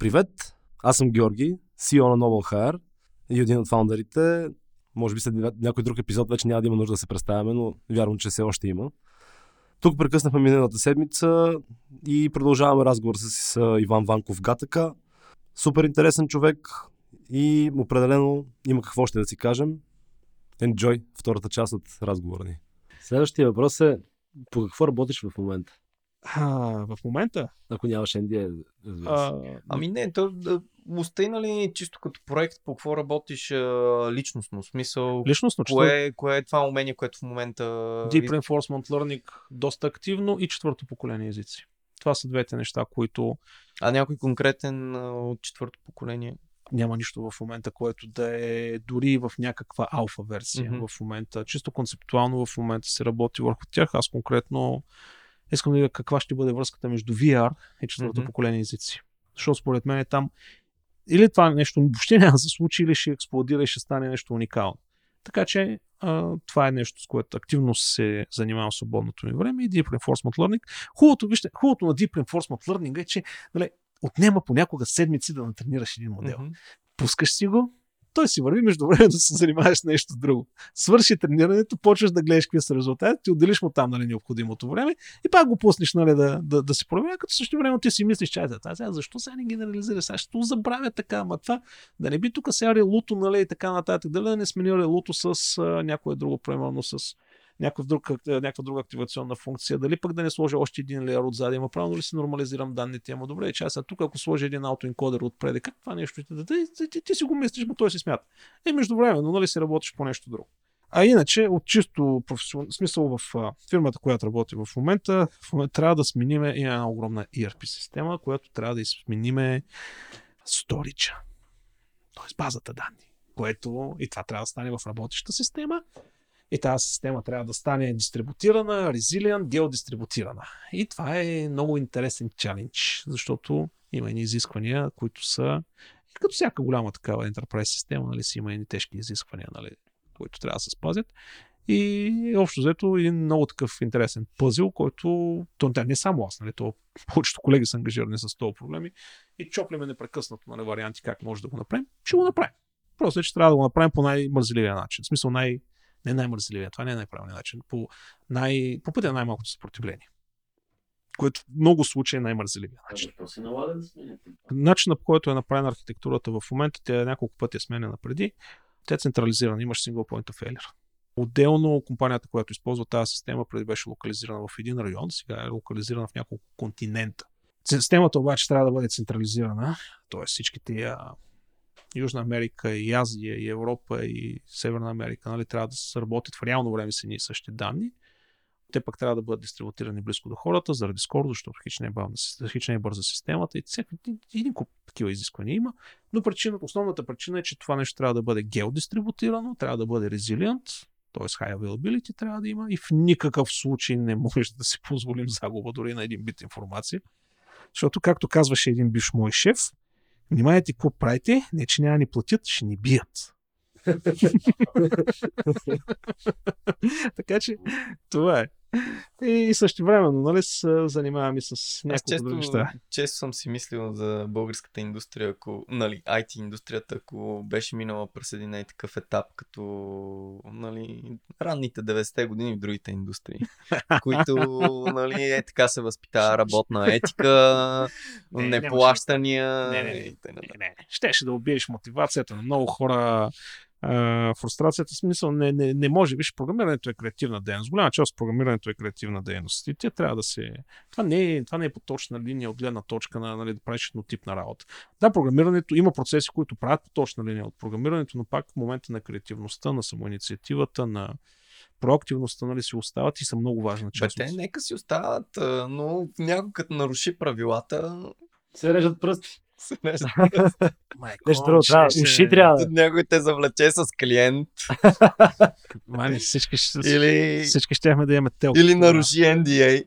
Привет, аз съм Георги, CEO на NobleHire и един от фаундърите. Може би след някой друг епизод вече няма да има нужда да се представяме, но вярвам, че все още има. Тук прекъснахме миналата седмица и продължаваме разговор с Иван Ванков Гатака. Супер интересен човек и определено има какво ще да си кажем. Enjoy втората част от разговора ни. Следващия въпрос е: по какво работиш в момента? В момента? Ако нямаш NDA, остайна ли чисто като проект, по какво работиш личностно? Смисъл, кое е това умение, което в момента... Deep reinforcement learning, доста активно, и четвърто поколение езици. Това са двете неща, които... А някой конкретен от четвърто поколение? Няма нищо в момента, което да е дори в някаква алфа версия. Mm-hmm. В момента, чисто концептуално в момента се работи върху тях. Аз конкретно искам да видя каква ще бъде връзката между VR и четвърто поколение езици. Защото според мен е там или това нещо въобще няма да се случи, или ще експлодира и ще стане нещо уникално. Така че това е нещо, с което активно се занимавам в свободното ми време, и Deep Reinforcement Learning. Хубавото на Deep Reinforcement Learning е, че отнема понякога седмици да натренираш един модел. Mm-hmm. Пускаш си го, той си върви, между време да се занимаваш с нещо друго. Свърши тренирането, почваш да гледаш какви са резултатите, ти отделиш му там необходимото време и пак го пуснеш да се проверя, като също време ти си мислиш, защо сега не генерализира, сега ще забравя така, ама това, да не би тук сега релуто, и така нататък, да не сменя релуто с някое друго, примерно с някаква друга активационна функция, дали пък да не сложа още един леер отзади, ама правилно ли си нормализирам данните, ама добре, че аз тук ако сложа един аутоенкодер отпред, как това нещо ще даде, ти си го мислиш, но той си смята. Междувременно, си работиш по нещо друго. А иначе, от чисто професионален смисъл, в фирмата, която работи в момента, трябва да смениме една огромна ERP система, която трябва да измениме сторича, т.е. базата данни, което и това трябва да стане в работеща система. И тази система трябва да стане дистрибутирана, резилиент, геодистрибутирана. И това е много интересен чалендж, защото има едни изисквания, които са, като всяка голяма такава enterprise система, си има едни тежки изисквания, които трябва да се спазят. И общо взето един много такъв интересен пъзел, който не само аз, повечето колеги са ангажирани с този проблеми и чоплиме непрекъснато на варианти как може да го направим. Ще го направим. Просто че трябва да го направим по най-мързеливия начин. В смисъл не най-мързеливия, това не е най-правилният начин. По пътя най-малкото съпротивление. Което в много случаи е най-мързеливия начин. Това се налага да сменяте. Начинът, по който е направена архитектурата в момента, тя няколко пъти е сменена преди. Тя е централизирана, имаш single point of failure. Отделно компанията, която използва тази система, преди беше локализирана в един район, сега е локализирана в няколко континента. Системата обаче трябва да бъде централизирана, т.е. всичките Южна Америка, и Азия, и Европа, и Северна Америка, трябва да се работят в реално време с едни и същи данни. Те пък трябва да бъдат дистрибутирани близко до хората, заради скорост, защото хич не е бърза системата, и един куп такива изисквания има. Но основната причина е, че това нещо трябва да бъде геодистрибутирано, трябва да бъде резилиент, т.е. high availability трябва да има, и в никакъв случай не може да си позволим загуба дори на един бит информация. Защото, както казваше един бивш мой шеф, внимайте какво правите, не че няма ни платят, ще ни бият. Така че това е. И същевременно, се занимаваме с няколко неща. Често съм си мислил за българската индустрия, IT индустрията, ако беше минала през един такъв етап, като ранните 90-те години в другите индустрии, които така се възпитава работна етика, неплащания. Не. Щеше да убиеш мотивацията на много хора. Фрустрацията, смисъл, не може. Виж, програмирането е креативна дейност. Голяма част от програмирането е креативна дейност. И тя трябва да се... Това не е по точна линия от гледна точка на да правиш еднотипна работа. Да, програмирането има процеси, които правят по точна линия от програмирането, но пак в момента на креативността, на самоинициативата, на проактивността, си остават и са много важна част. Те нека си остават, но някой като наруши правилата... се режат пръсти. Уши трябва. Някой те завлече с клиент. Мани, всички щяхме да имаме телко. Или наруши NDA.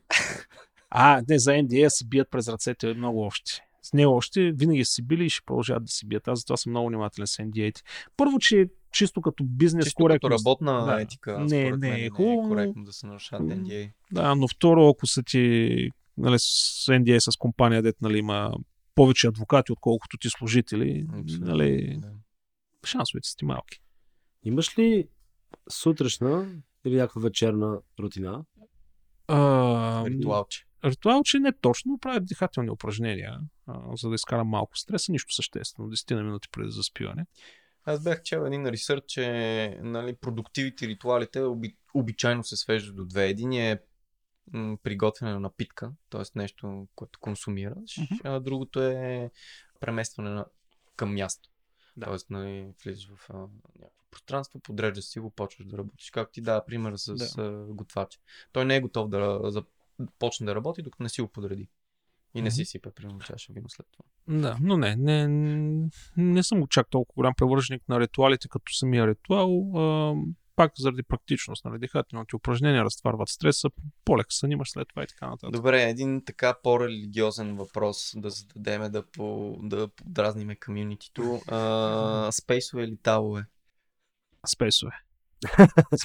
Не, за NDA си бият през ръцете много още. С него още винаги си били и ще продължават да си бият. Аз затова съм много внимателен с NDA-те. Първо, че чисто като бизнес чисто коректност. Чисто като работна етика. Не е хубаво. Не е коректно да се нарушават NDA. Да, но второ, ако са ти с NDA с компания, дет има повече адвокати, отколкото ти служители. Нали, шансовете са ти малки. Имаш ли сутрешна или някаква вечерна рутина? Ритуалче. Ритуалче не точно, правя дихателни упражнения, за да изкарам малко стреса, нищо съществено, 10 минути преди заспиване. Аз бях чел един ресърч, че нали, продуктивите ритуалите обичайно се свеждат до две. Един е приготвяне на напитка, т.е. нещо, което консумираш, а другото е преместване към място. Да. Тоест, нали, влизаш в някакво пространство, подреждаш си го, почваш да работиш. Както ти дава пример с готвача. Той не е готов да почне да работи, докато не си го подреди. И не си сипе, примерно, чаша вино след това. Да, но не съм чак толкова голям привърженик на ритуалите, като самия ритуал. Пак заради практичност, нали, дихателните упражнения разтварват стреса, по-лек сънимаш след това и така нататък. Добре, един така по-религиозен въпрос да зададеме, да подразниме комюнитито. Спейсове или талове? Спейсове.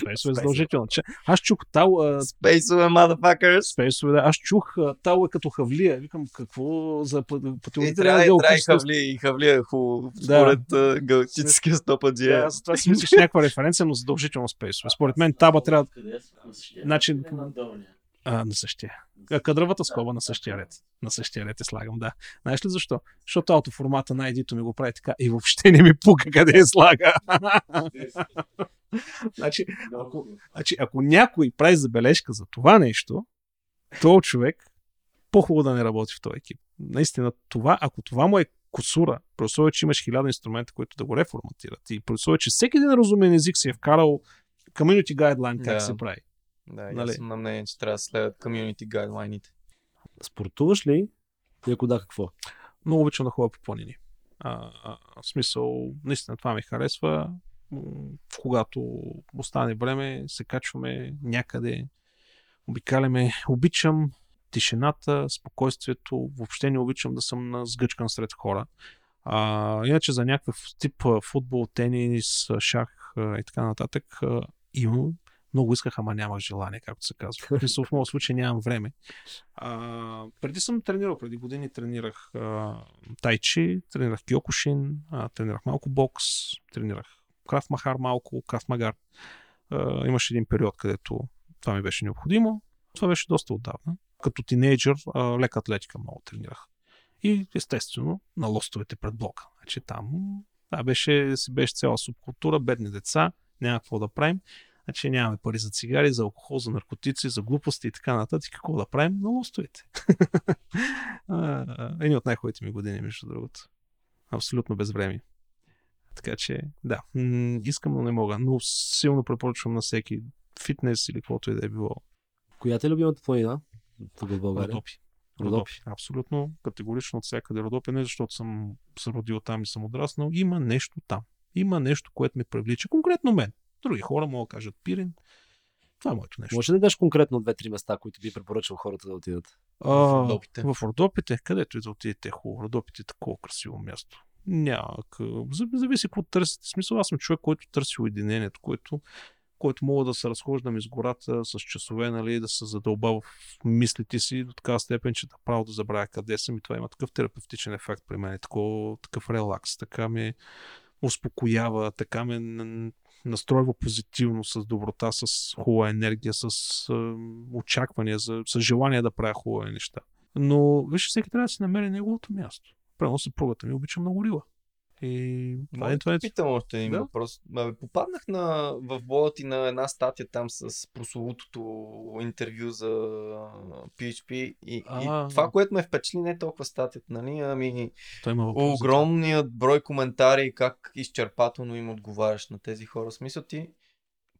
Спейсове задължително. Аз чух тал... Спейсове, motherfuckers! Спейсове, да. Аз чух тал е като хавлия. Викам, какво за пътилните... Драй хавлия и хавлия е хубаво. Според галактическия стопаджия. Да, затова си мислиш някаква референция, но задължително спейсове. Според мен таба трябва... Значи... на същия. Кадровата скоба на същия ред. На същия ред я слагам, да. Знаеш ли защо? Защото аутоформата на ID-то ми го прави така и въобще не ми пука къде я слага. Значи, ако някой прави забележка за това нещо, този човек по-хубаво да не работи в този екип. Наистина, това, ако това му е косура, при условие, че имаш 1000 инструмента, които да го реформатират и при условие, че всеки един разумен език си е вкарал community guideline как се прави. Да, нали? Аз съм на мнение, че трябва да следват community guideline-ите. Спортуваш ли? И ако да, какво? Много обичам да ходя по планини. В смисъл, наистина това ми харесва. Когато остане време, се качваме някъде, обикаляме. Обичам тишината, спокойствието. Въобще не обичам да съм сгъчкан сред хора. Иначе за някакъв тип футбол, тенис, шах и така нататък имам. Много исках, ама нямах желание, както се казва. В моят случай нямам време. Преди съм тренирал, преди години тренирах тайчи, тренирах киокушин, тренирах малко бокс, тренирах крафмахар малко, крафмагар. Имаше един период, където това ми беше необходимо. Това беше доста отдавна. Като тинейджър лека атлетика много тренирах. И естествено на лостовете пред блока. Значи, там беше цяла субкултура, бедни деца, няма какво да правим. Значи нямаме пари за цигари, за алкохол, за наркотици, за глупости и така нататък. Какво да правим? На лостовете. Едни от най-хубавите ми години, между другото. Абсолютно без време. Така че, да, искам, но не мога. Но силно препоръчвам на всеки фитнес или каквото и да е било. Която е любимата планина в България? Родопи. Абсолютно категорично от всякъде Родопи. Не защото съм се родил там и съм отраснал. Има нещо там. Има нещо, което ме привлича. Конкретно мен. Други хора могат да кажат Пирин. Това е моето нещо. Може ли да даш конкретно 2-3 места, които би препоръчал хората да отидат? В Родопите, където и да отидете, хубаво. Родопите е такова красиво място. Зависи какво търсите. В смисъл, аз съм човек, който търси уединението, който мога да се разхождам из гората с часове, нали, да се задълбава в мислите си до такава степен, че направо да забравя къде съм и това има такъв терапевтичен ефект при мен. Такъв релакс, така ме успокоява, така ме настройва позитивно, с доброта, с хубава енергия, с очаквания, с желание да правя хубави неща. Но виж, всеки трябва да си намери неговото място. Правилно съпругата ми обича много рила. И да питам още един въпрос. Попаднах в блога ти на една статия там с прословутото интервю за PHP и това, което ме впечатли, не е толкова статията, нали, ами огромният брой коментари, как изчерпателно им отговаряш на тези хора. Смисъл ти,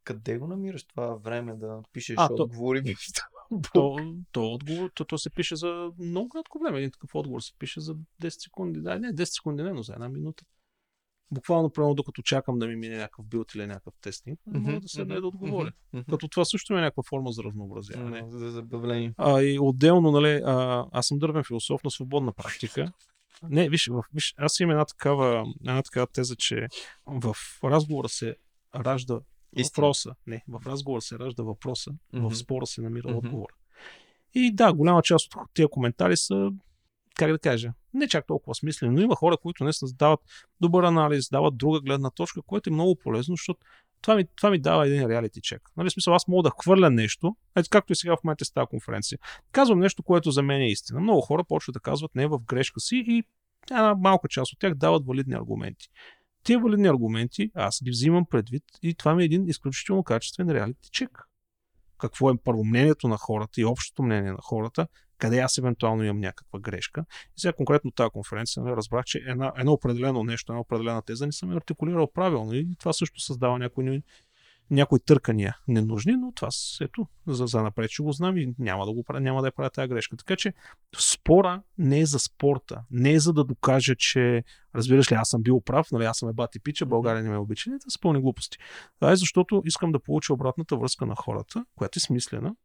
къде го намираш това време да пишеш отговори? То се пише за много кратко време. Един такъв отговор се пише за 10 секунди. Да, не, 10 секунди не, но за една минута. Буквално, примерно, докато чакам да ми мине някакъв билд или някакъв тестинг, мога да се да отговоря. Като това също е някаква форма за разнообразяване. За забавление. И отделно, нали, аз съм дървен философ на свободна практика. Не, виж, аз имам една такава теза, че в разговора се ражда въпроса. Не, в разговор се ражда въпроса, в спора се намира отговор. И да, голяма част от тия коментари са как да кажа, не чак толкова смислено, но има хора, които не създават добър анализ, дават друга гледна точка, което е много полезно, защото това ми дава един реалити чек. Нали, в смисъл, аз мога да хвърля нещо, както и сега в момента с тази конференция. Казвам нещо, което за мен е истина. Много хора почват да казват не в грешка си и една малка част от тях дават валидни аргументи. Тия валидни аргументи аз ги взимам предвид и това ми е един изключително качествен реалити чек. Какво е първо мнението на хората и общото мнение на хората, къде аз евентуално имам някаква грешка. И сега конкретно тази конференция разбрах, че едно определено нещо, една определена теза не съм я артикулирал правилно и това също създава някои търкания ненужни, но това ето, за напред ще го знам и няма да я правя тази грешка. Така че спора не е за спорта, не е за да докажа, че разбираш ли, аз съм бил прав, нали, аз съм бати пича, България не ме обича, не да са пълни глупости. Това е защото искам да получа обратната връзка на хората, която е смислена,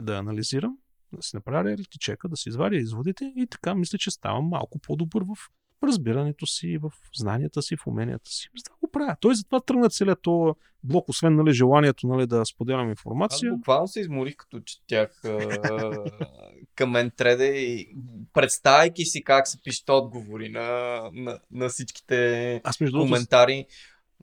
да я анализирам, да си направя реалити чека, да си извадя изводите и така мисля, че ставам малко по-добър в разбирането си, в знанията си, в уменията си. За това го правя. Той затова тръгна целият този блок, освен нали, желанието нали, да споделям информация. Аз буквално се изморих, като четях към мен треда и представяйки си как се пишат отговори на всичките коментари.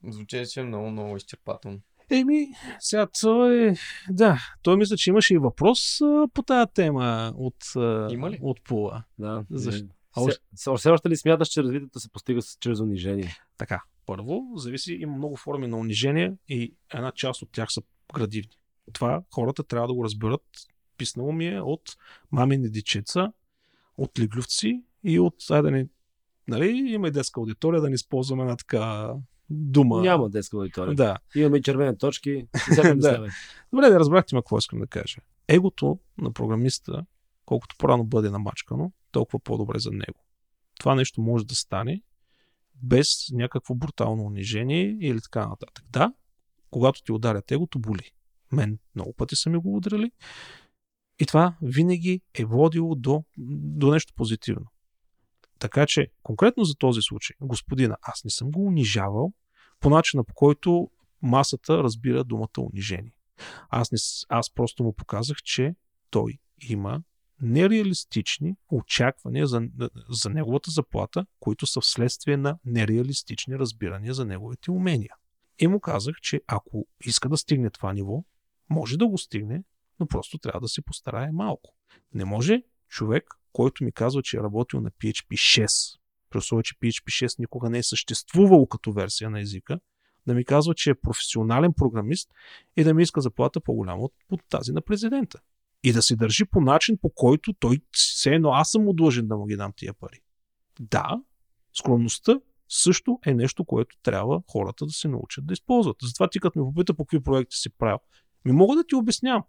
Звучеше много изчерпателно. Еми, сега той... Да, той мисля, че имаше и въпрос по тази тема от Пула. Да, защо? Все още ли смяташ, че развитието се постига чрез унижение? Така, първо, зависи, има много форми на унижение и една част от тях са градивни. Това хората трябва да го разберат. Писнало ми е от мамини дечеца, от леглювци и от... Нали, има и детска аудитория, да не използваме една така дума. Няма детска аудитория. Да. Имаме и червени точки. Да. Добре, да разбрахте ме какво искам да кажа. Егото на програмиста, колкото по-рано бъде намачкано, толкова по-добре за него. Това нещо може да стане без някакво брутално унижение или така нататък. Да, когато ти ударят егото, боли. Мен много пъти са ми го ударили и това винаги е водило до нещо позитивно. Така че, конкретно за този случай, господина, аз не съм го унижавал по начина, по който масата разбира думата унижение. Аз просто му показах, че той има нереалистични очаквания за неговата заплата, които са вследствие на нереалистични разбирания за неговите умения. И му казах, че ако иска да стигне това ниво, може да го стигне, но просто трябва да се постарае малко. Не може човек, който ми казва, че е работил на PHP 6, при условие, че PHP 6 никога не е съществувал като версия на езика, да ми казва, че е професионален програмист и да ми иска заплата по-голяма от тази на президента. И да се държи по начин, по който той все едно аз съм длъжен да му ги дам тия пари. Да, скромността също е нещо, което трябва хората да се научат да използват. Затова ти като ме попита по какви проекти си правил, ми мога да ти обяснявам,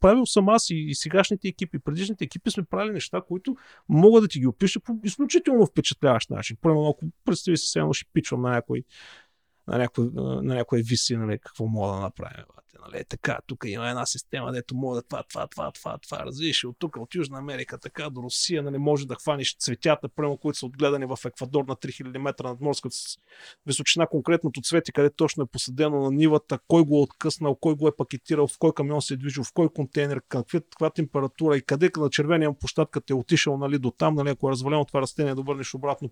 правил съм аз и сегашните екипи, и предишните екипи сме правили неща, които мога да ти ги опиша по изключително впечатляващ начин. Примерно, ако представи си, сега ще пичвам на някой на някоя виси, нали, какво мога да направим. Нали, така, тук има една система, дето мога да това, развиш от тук, от Южна Америка, така до Русия, нали, може да хваниш цветята, прямо, които са отгледани в Еквадор на 3000 метра над морската височина, конкретното цвете, къде точно е посадено на нивата, кой го е откъснал, кой го е пакетирал, в кой камион се е движил, в кой контейнер, каква температура и къде на червения площадката е отишъл, нали, до там, нали, ако е развалено това растение, да върнеш обратно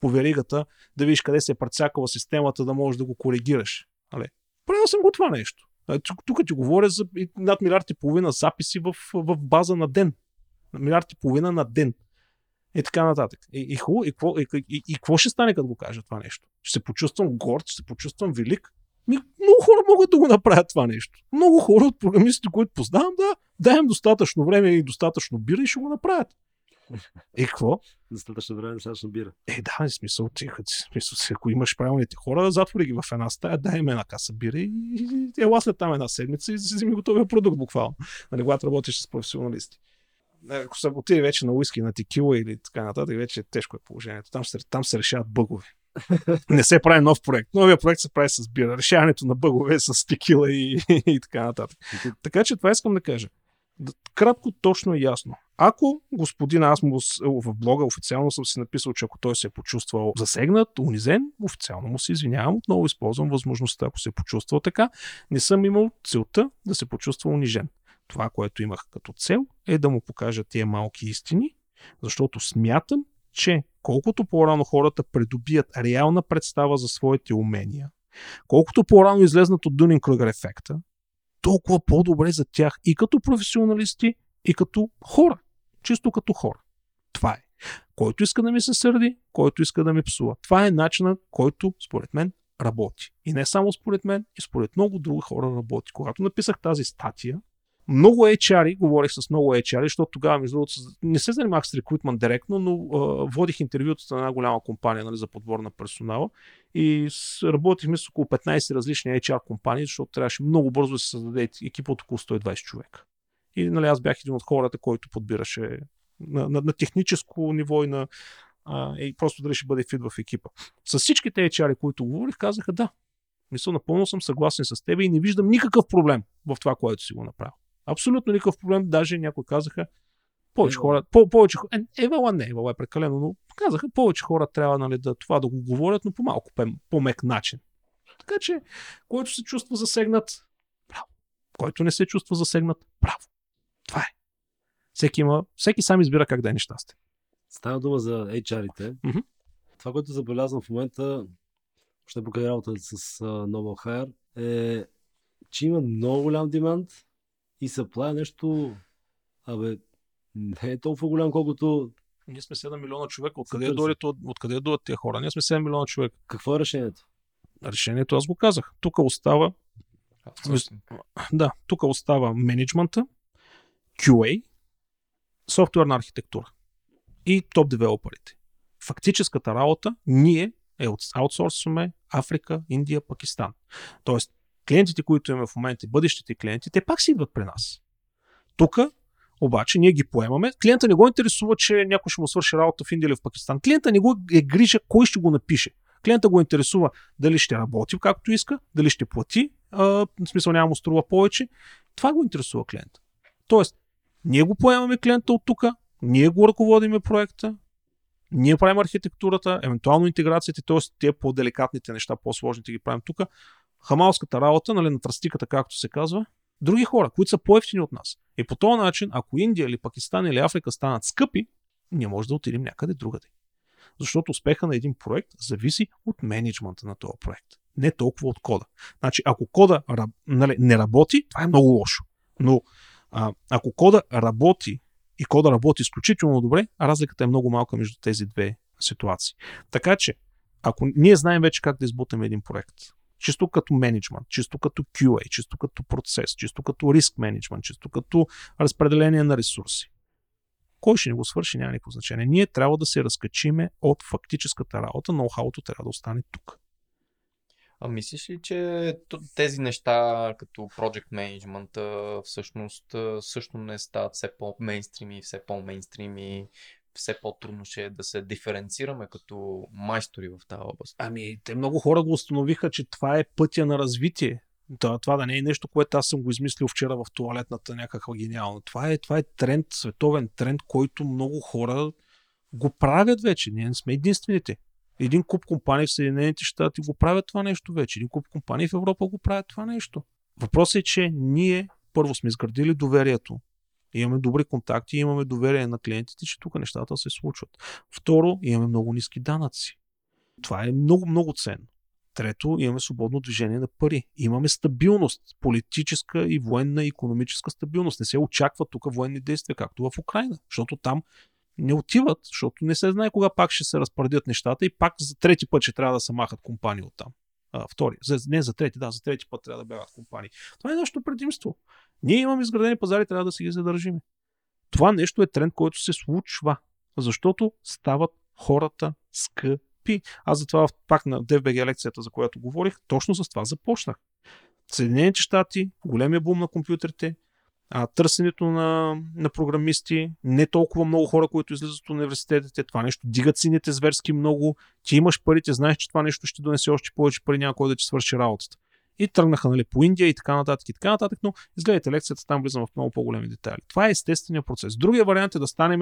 по веригата, да видиш къде се е прецакала системата, да можеш да го коригираш. Правил съм го това нещо. Тук ти говоря за над 1,5 милиарда записи в база на ден. 1,5 милиарда на ден. И така нататък. И какво ще стане, като го кажа това нещо? Ще се почувствам горд, ще се почувствам велик. Много хора могат да го направят това нещо. Много хора от програмистите, които познавам, да, даем достатъчно време и достатъчно бира и ще го направят. И какво? Достатъчно време, достатъчно бира. Да, в смисъл, ако имаш правилните хора, затвори ги в една стая, дай им една каса бира и ела след там една седмица и вземи готовия продукт буквално. Нали, когато работиш с професионалисти. Ако са отиде вече на уиски, на текила или така нататък, вече тежко е положението. Там се решават бъгове. Не се прави нов проект. Новия проект се прави с бира. Решаването на бъгове с текила и така нататък. Така че това искам да кажа. Кратко, точно и ясно. Ако господина, аз му в блога официално съм си написал, че ако той се е почувствал засегнат, унизен, официално му се извинявам, отново използвам възможността, ако се е почувствал така. Не съм имал целта да се почувства унижен. Това, което имах като цел, е да му покажа тия малки истини, Защото смятам, че колкото по-рано хората придобият реална представа за своите умения, колкото по-рано излезнат от Dunning-Kruger ефекта, толкова по-добре за тях и като професионалисти, и като хора. Чисто като хора. Това е. Който иска да ми се сърди, който иска да ми псува. Това е начинът, който според мен работи. И не само според мен, и според много други хора работи. Когато написах тази статия, много HR-и, говорих с много HR-и, защото тогава, между другото, не се занимах с рекрутмент директно, но водих интервюто с една голяма компания, нали, за подбор на персонала и работихме с около 15 различни HR компании, защото трябваше много бързо да се създаде екип от около 120 човека. И нали, аз бях един от хората, който подбираше на техническо ниво и на просто дали ще бъде фит в екипа. С всичките HR-и, които говорих, казаха да, мисля, напълно съм съгласен с теб и не виждам никакъв проблем в това, което си го направил. Абсолютно никакъв проблем, даже някои казаха повече хора, повече хора, е прекалено, но казаха повече хора трябва, нали, да го говорят, но по малко по-мек начин. Така че, който се чувства засегнат, право. Който не се чувства засегнат, право. Това е. Всеки сам избира как да е нещастен. Става дума за HR-ите. Mm-hmm. Това, което забелязвам в момента, ще покрай работата с NobleHire, е, че има много голям демант и съплай нещо, не е толкова голям, колкото... Ние сме 7 милиона човека. Откъде дойдат тия хора? Ние сме 7 милиона човека. Какво е решението? Решението аз го казах. Тук остава... Да, тук остава менеджмента, QA, софтуерна архитектура и топ девелоперите. Фактическата работа ние аутсорсваме Африка, Индия, Пакистан. Тоест, клиентите, които имаме в момента, бъдещите клиенти, те пак си идват при нас. Тук обаче ние ги поемаме. Клиента не го интересува, че някой ще му свърши работа в Индия или в Пакистан. Клиента не го е грижа кой ще го напише. Клиента го интересува дали ще работи както иска, дали ще плати, в смисъл няма му струва повече. Това го интересува клиента. Тоест, ние го поемаме клиента от тук, ние го ръководиме проекта, ние правим архитектурата, евентуално интеграциите, т.е. те по-деликатните неща, по-сложните ги правим тук. Хамалската работа, нали, на тръстиката, както се казва, други хора, които са по-евтини от нас. И по този начин, ако Индия или Пакистан или Африка станат скъпи, ние може да отидем някъде другаде. Защото успеха на един проект зависи от мениджмънта на този проект. Не толкова от кода. Значи, ако кода не работи, това е много лошо. Но ако кода работи и кода работи изключително добре, разликата е много малка между тези две ситуации. Така че, ако ние знаем вече как да избутаме един проект, чисто като менеджмент, чисто като QA, чисто като процес, чисто като риск менеджмент, чисто като разпределение на ресурси. Кой ще ни го свърши, няма никакво значение. Ние трябва да се разкачиме от фактическата работа, ноу-хауто трябва да остане тук. А мислиш ли, че тези неща като project management всъщност също не стават все по-мейнстрими, все по-трудно ще е да се диференцираме като майстори в тази област? Ами, те много хора го установиха, че това е пътя на развитие. Това да не е нещо, което аз съм го измислил вчера в тоалетната някаква гениална. Това е тренд, световен тренд, който много хора го правят вече. Ние не сме единствените. Един куп компании в Съединените щати го правят това нещо вече. Един куп компании в Европа го правят това нещо. Въпросът е, че ние първо сме изградили доверието. Имаме добри контакти, имаме доверие на клиентите, че тук нещата се случват. Второ, имаме много ниски данъци. Това е много, много ценно. Трето, имаме свободно движение на пари. Имаме стабилност, политическа и военна и икономическа стабилност. Не се очаква тук военни действия, както в Украйна, защото там не отиват, защото не се знае кога пак ще се разпредят нещата и пак за трети път ще трябва да се махат компании оттам. За трети път трябва да бягат компании. Това е нашето предимство. Ние имаме изградени пазари, трябва да си ги задържим. Това нещо е тренд, който се случва, защото стават хората скъпи. Аз затова пак на DFBG лекцията, за която говорих, точно с това започнах. Съединените щати, големия бум на компютрите, търсенето на програмисти, не толкова много хора, които излизат от университетите, това нещо дига цените зверски много, ти имаш парите, знаеш, че това нещо ще донесе още повече пари, няма кой да ти свърши работата. И тръгнаха, нали, по Индия и така нататък, но изгледайте лекцията, там влизам в много по-големи детайли. Това е естественият процес. Другия вариант е да станем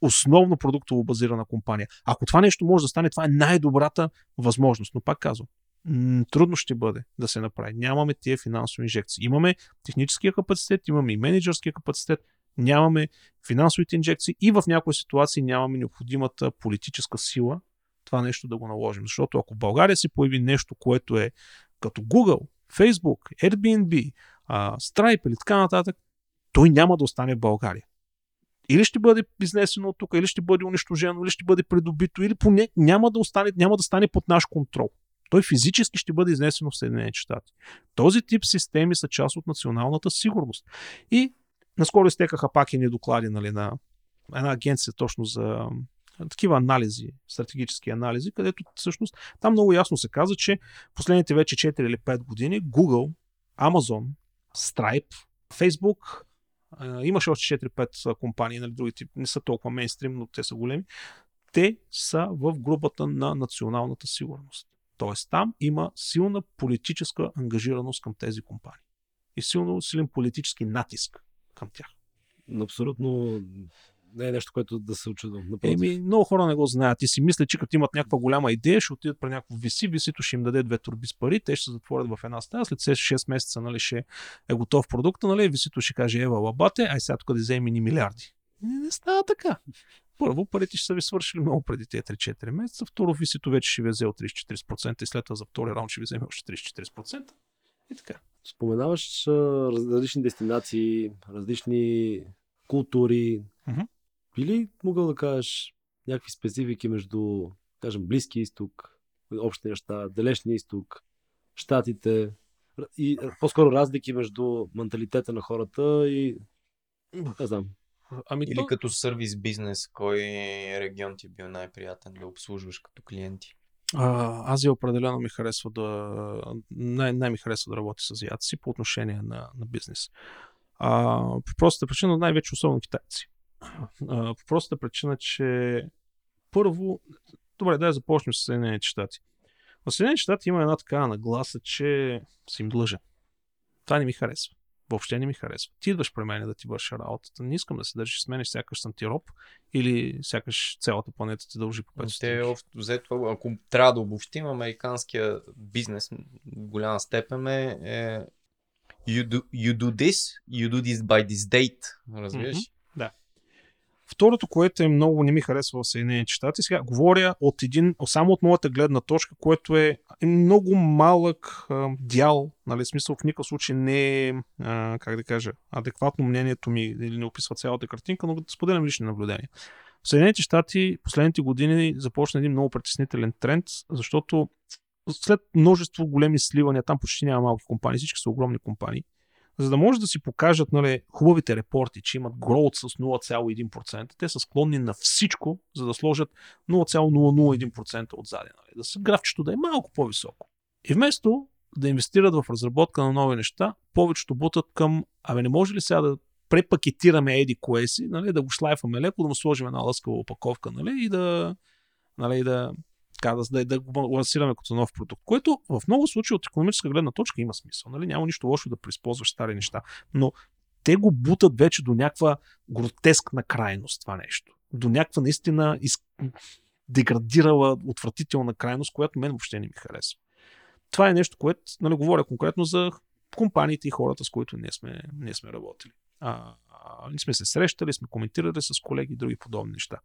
основно продуктово базирана компания. Ако това нещо може да стане, това е най-добрата възможност, но пак казвам, трудно ще бъде да се направи. Нямаме тия финансови инжекции. Имаме техническия капацитет, имаме и менеджерския капацитет, нямаме финансовите инжекции и в някои ситуации нямаме необходимата политическа сила това нещо да го наложим. Защото ако в България се появи нещо, което е като Google, Facebook, Airbnb, Stripe или така нататък, той няма да остане в България. Или ще бъде изнесено от тук, или ще бъде унищожено, или ще бъде придобито, или поне няма да стане под наш контрол. Той физически ще бъде изнесено в Съединените щати. Този тип системи са част от националната сигурност. И наскоро изтекаха пак едни доклади на една агенция точно за такива анализи, стратегически анализи, където всъщност там много ясно се каза, че последните вече 4 или 5 години Google, Amazon, Stripe, Facebook, имаше още 4-5 компании, нали, другите не са толкова мейнстрим, но те са големи, те са в групата на националната сигурност. Т.е. там има силна политическа ангажираност към тези компании и силен политически натиск към тях. Абсолютно не е нещо, което да се очудвам. Много хора не го знаят и си мислят, че като имат някаква голяма идея, ще отидат при някакво виси, висито ще им даде 2 торби с пари, те ще се затворят в една стая, след 6 месеца нали, ще е готов продукта, нали, висито ще каже ева лабате, ай сега тук да вземе ни милиарди. Не става така. Първо, парите ще са ви свършили много преди тези 3-4 месеца, второ висито вече ще ви е взел 34% и след това за втори раунд ще ви вземе още 34%. И така. Споменаваш различни дестинации, различни култури. Mm-hmm. Или могъл да кажеш някакви специфики между, кажем, Близкия изток, общи неща, Далечния изток, щатите и по-скоро разлики между менталитета на хората и не знам. Или то... като сервис бизнес, кой регион ти бил най-приятен да обслужваш като клиенти? Азия определено ми харесва да най-ми харесва да работи с азиатци по отношение на бизнес. По простата причина най-вече особено китайци. По простата причина, че първо, добре, дай започнем с Съединените щати. В Съединените щати има една такава нагласа, че си им длъжен. Това не ми харесва. Въобще не ми харесва. Ти идваш при мен да ти върша работата. Не искам да се държиш с мен, сякаш съм ти роб или сякаш цялата планета ти дължи по 5 стотинки. Ако трябва да обобщим, американския бизнес в голяма степен е you do this by this date. Разбираш? Mm-hmm. Да. Второто, което е много не ми харесва в Съединените щати, сега говоря от само от моята гледна точка, което е много малък дял, нали, смисъл в никакъв случай не е, как да кажа, адекватно мнението ми или не описва цялата картинка, но споделям лични наблюдения. В Съединените щати последните години започна един много притеснителен тренд, защото след множество големи сливания, там почти няма малки компании, всички са огромни компании, за да може да си покажат нали, хубавите репорти, че имат growth с 0,1%, те са склонни на всичко, за да сложат 0,001% отзади. Нали, да са графчето да е малко по-високо. И вместо да инвестират в разработка на нови неща, повечето бутат към, не може ли сега да препакетираме еди кое си, нали, да го шлайфаме леко, да му сложим една лъскава опаковка нали, и да го лансираме като нов продукт, което в много случаи от икономическа гледна точка има смисъл. Нали? Няма нищо лошо да преизползваш стари неща, но те го бутат вече до някаква гротескна крайност това нещо. До някаква наистина деградирала, отвратителна крайност, която мен въобще не ми харесва. Това е нещо, което нали, говоря конкретно за компаниите и хората, с които ние сме работили. Ние сме се срещали, сме коментирали с колеги и други подобни неща.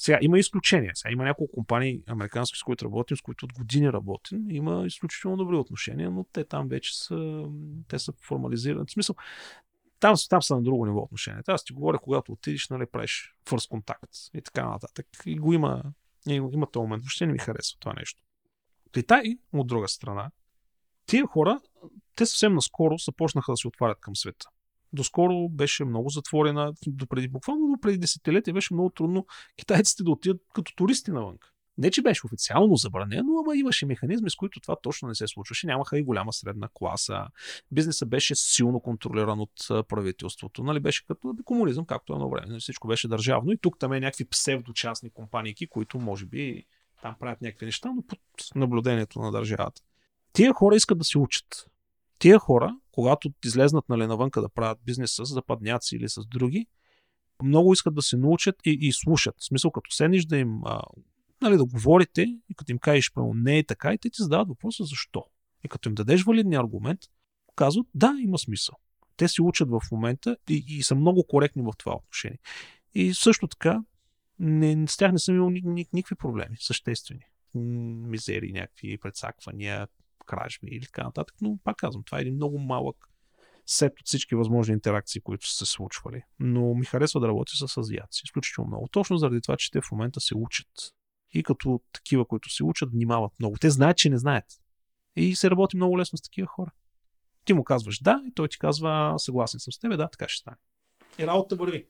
Сега има изключения. Сега има няколко компании американски, с които работим, с които от години работим. Има изключително добри отношения, но те там вече са формализирани. В смисъл, там са на друго ниво отношения. Аз ти говоря, когато отидеш, нали, правиш first contact и така нататък. И го има този момент. Въобще не ми харесва това нещо. Китай, от друга страна, тия хора, те съвсем наскоро започнаха да се отварят към света. Доскоро беше много затворена, буквално преди десетилетия беше много трудно китайците да отидат като туристи навън. Не, че беше официално забранено, ама имаше механизми, с които това точно не се случваше. Нямаха и голяма средна класа. Бизнесът беше силно контролиран от правителството. Нали, беше като комунизъм, както едно време. Нали, всичко беше държавно и тук там е някакви псевдочастни компании, които може би там правят някакви неща, но под наблюдението на държавата. Тия хора искат да се учат. Тия хора, когато излезнат нали, навънка да правят бизнес с западняци или с други, много искат да се научат и слушат. В смисъл, като седнеш да им нали, да говорите и като им кажеш право не е така и те ти задават въпроса защо. И като им дадеш валидния аргумент, казват да, има смисъл. Те се учат в момента и са много коректни в това отношение. И също така, с тях не съм имал никакви проблеми, съществени. Мизери, някакви прецаквания, кражби или така нататък, но пак казвам, това е един много малък сет от всички възможни интеракции, които са се случвали. Но ми харесва да работя с азиаци, изключително много. Точно заради това, че те в момента се учат. И като такива, които се учат, внимават много. Те знаят, че не знаят. И се работи много лесно с такива хора. Ти му казваш да, и той ти казва, съгласен съм с тебе, да, така ще стане. И работа върви.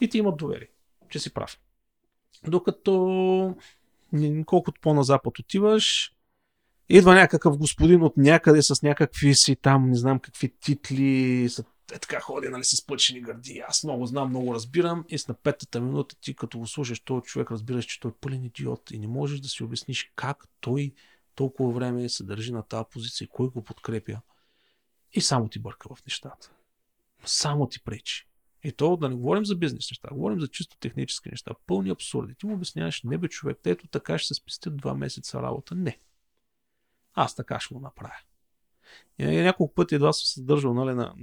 И ти имат доверие, че си прав. Докато колкото по-назапад отиваш, идва някакъв господин от някъде с някакви си там, не знам какви титли, е така ходи, нали, с плъчени гърди, аз много знам, много разбирам, и с на петата минута ти като го слушаш този човек, разбираш, че той е пълен идиот и не можеш да си обясниш как той толкова време се държи на тази позиция, кой го подкрепя, и само ти бърка в нещата. Само ти пречи. И то да не говорим за бизнес неща, говорим за чисто технически неща, пълни абсурди. Ти му обясняваш, не бе човек, ето така ще се спестят 2 месеца работа. Не. Аз така ще го направя. И няколко пъти едва съм се задържал, нали, на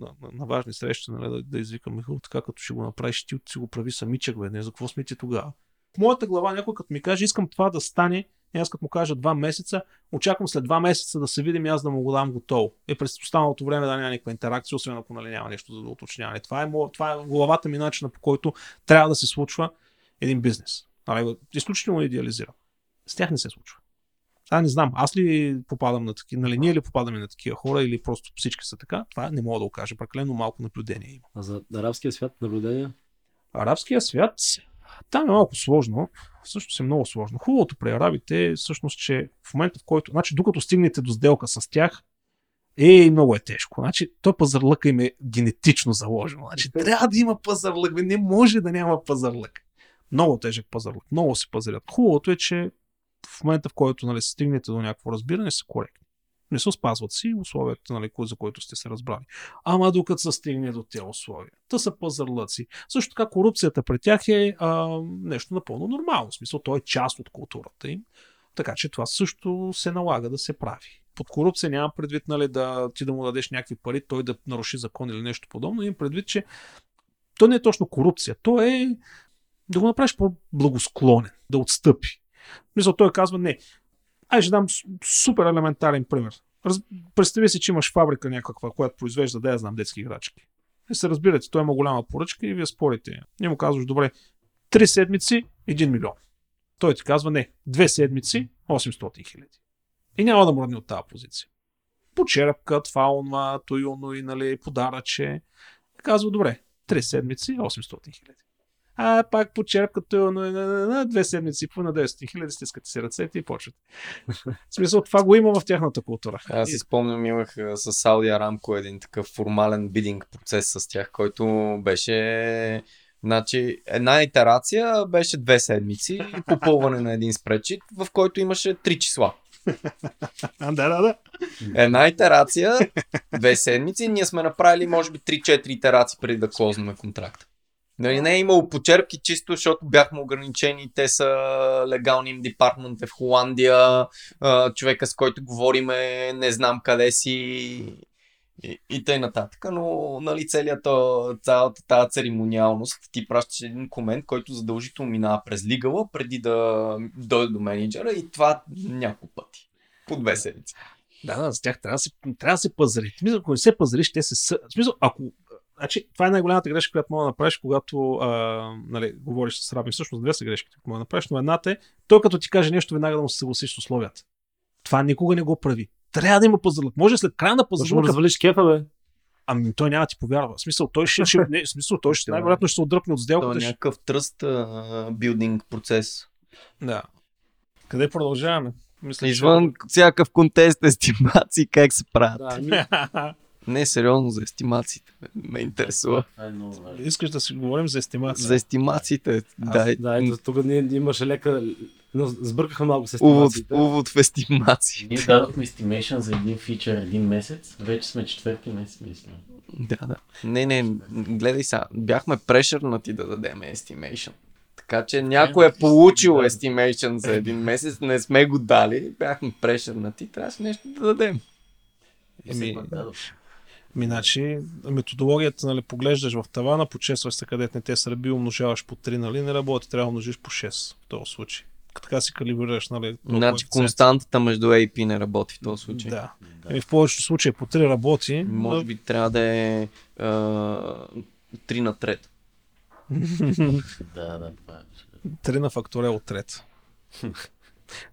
важни срещи, нали, да извикам Михаил, така като ще го направиш, ти си го прави самичък, бе, не, за какво сме ти тогава? В моята глава някой като ми каже, искам това да стане, и аз като му кажа 2 месеца, очаквам след 2 месеца да се видим и аз да му го дам готово. Е, през останалото време да няма никаква интеракция, освен ако, нали, няма нещо за да уточняване. Това е главата ми, начина, по който трябва да се случва един бизнес. Нали, изключително идеализирам. С тях не се случва. А, не знам, аз ли попадам на такива, нали, ние ли попадаме на такива хора или просто всички са така, това не мога да го кажа, прекалено малко наблюдение има. А за арабския свят наблюдение? Арабския свят, там е малко сложно, всъщност е много сложно. Хубавото при арабите е всъщност, че в момента, в който, значи докато стигнете до сделка с тях, много е тежко. Значи, той пазарлъка им е генетично заложено, значи трябва да има пазарлък, не може да няма пазарлък. Много тежък пазарлък, много се пазарят. Хубавото е, че в момента, в който, нали, стигнете до някакво разбиране, са коректни. Не се спазват си условията, нали, за които сте се разбрали. Ама докато се стигне до тези условия, та са пазарлъци. Също така корупцията при тях е нещо напълно нормално. В смисъл, то е част от културата им. Така че това също се налага да се прави. Под корупция нямам предвид, нали, ти да му дадеш някакви пари, той да наруши закон или нещо подобно. Имам предвид, че то не е точно корупция. То е да го направиш по-благосклонен, да отстъпи. Мисля, той казва, не, ай ще дам супер елементарен пример. Представи си, че имаш фабрика някаква, която произвежда, да я знам, детски играчки. И се разбирате, той има голяма поръчка и вие спорите. И му казваш, добре, 3 седмици, 1 милион. Той ти казва, не, 2 седмици, 800 000. И няма да мръдне от тази позиция. Почерпка, това, онва, той, оно и, нали, подаръче. И казва, добре, 3 седмици, 800 000. А пак почерпката е на 2 седмици, по на 10 000, стискате си ръцете и почват. В смисъл, това го има в тяхната култура. Аз си спомням, имах с Сауди Арамко един такъв формален бидинг процес с тях, който беше, значи, една итерация беше 2 седмици, попълване на един спредшит, в който имаше 3 числа. Да. Една итерация, 2 седмици, ние сме направили може би 3-4 итерации преди да клознаме контракта. Нали, не е имало почерпки чисто, защото бяхме ограничени, те са легални им департмент в Холандия, човека с който говорим е, не знам къде си и т.н. Но, нали, цялата тази церемониалност, ти пращаш един комент, който задължително минава през лигала, преди да дойде до менеджера, и това няколко пъти, по 2 седмици. Да, за тях трябва да се пазари. Мисля, ако не се пазариш, те се... Смисъл, ако... Значи, това е най-голямата грешка, която мога да направиш, когато нали, говориш с раби. Всъщност, 2 са грешките, които мога да направиш, но едната е, той като ти каже нещо, веднага да му се съгласиш с условията. Това никога не го прави. Трябва да има пазарлък. Може след края на пазарлъка... Може да развалиш кефа, бе. Ами той няма ти повярва. В смисъл, той ще най-вероятно ще се отдръпне от сделката. Това е някакъв тръст билдинг процес. Да. Къде продължаваме? Мисля, извън всякакъв контест, естимации, как се правят. Да, не, сериозно, за естимациите ме интересува. Искаш да си говорим за естимациите? За естимациите, да. Тук ние имаше лека... Но сбъркаха малко с естимациите. Увод в естимации. Ние дадохме естимейшън за един фичър 1 месец, вече сме 4-ти месец, мисля. Да. Не, гледай сега, бяхме прешърнати да дадем естимейшън. Така че някой е получил естимейшън за 1 месец, не сме го дали, бяхме прешърнати, трябваше нещо да дадем. Иначе методологията, нали, поглеждаш в тавана, почесваш се където не те сърби, умножаваш по 3, нали, не работи, трябва да умножиш по 6 в този случай. Така си калибрираш, нали? Значи константата между A и P не работи в този случай. Да. В повечето случаи по 3 работи. Може би трябва да е 3 на трет. Да, 3 на факториал трет.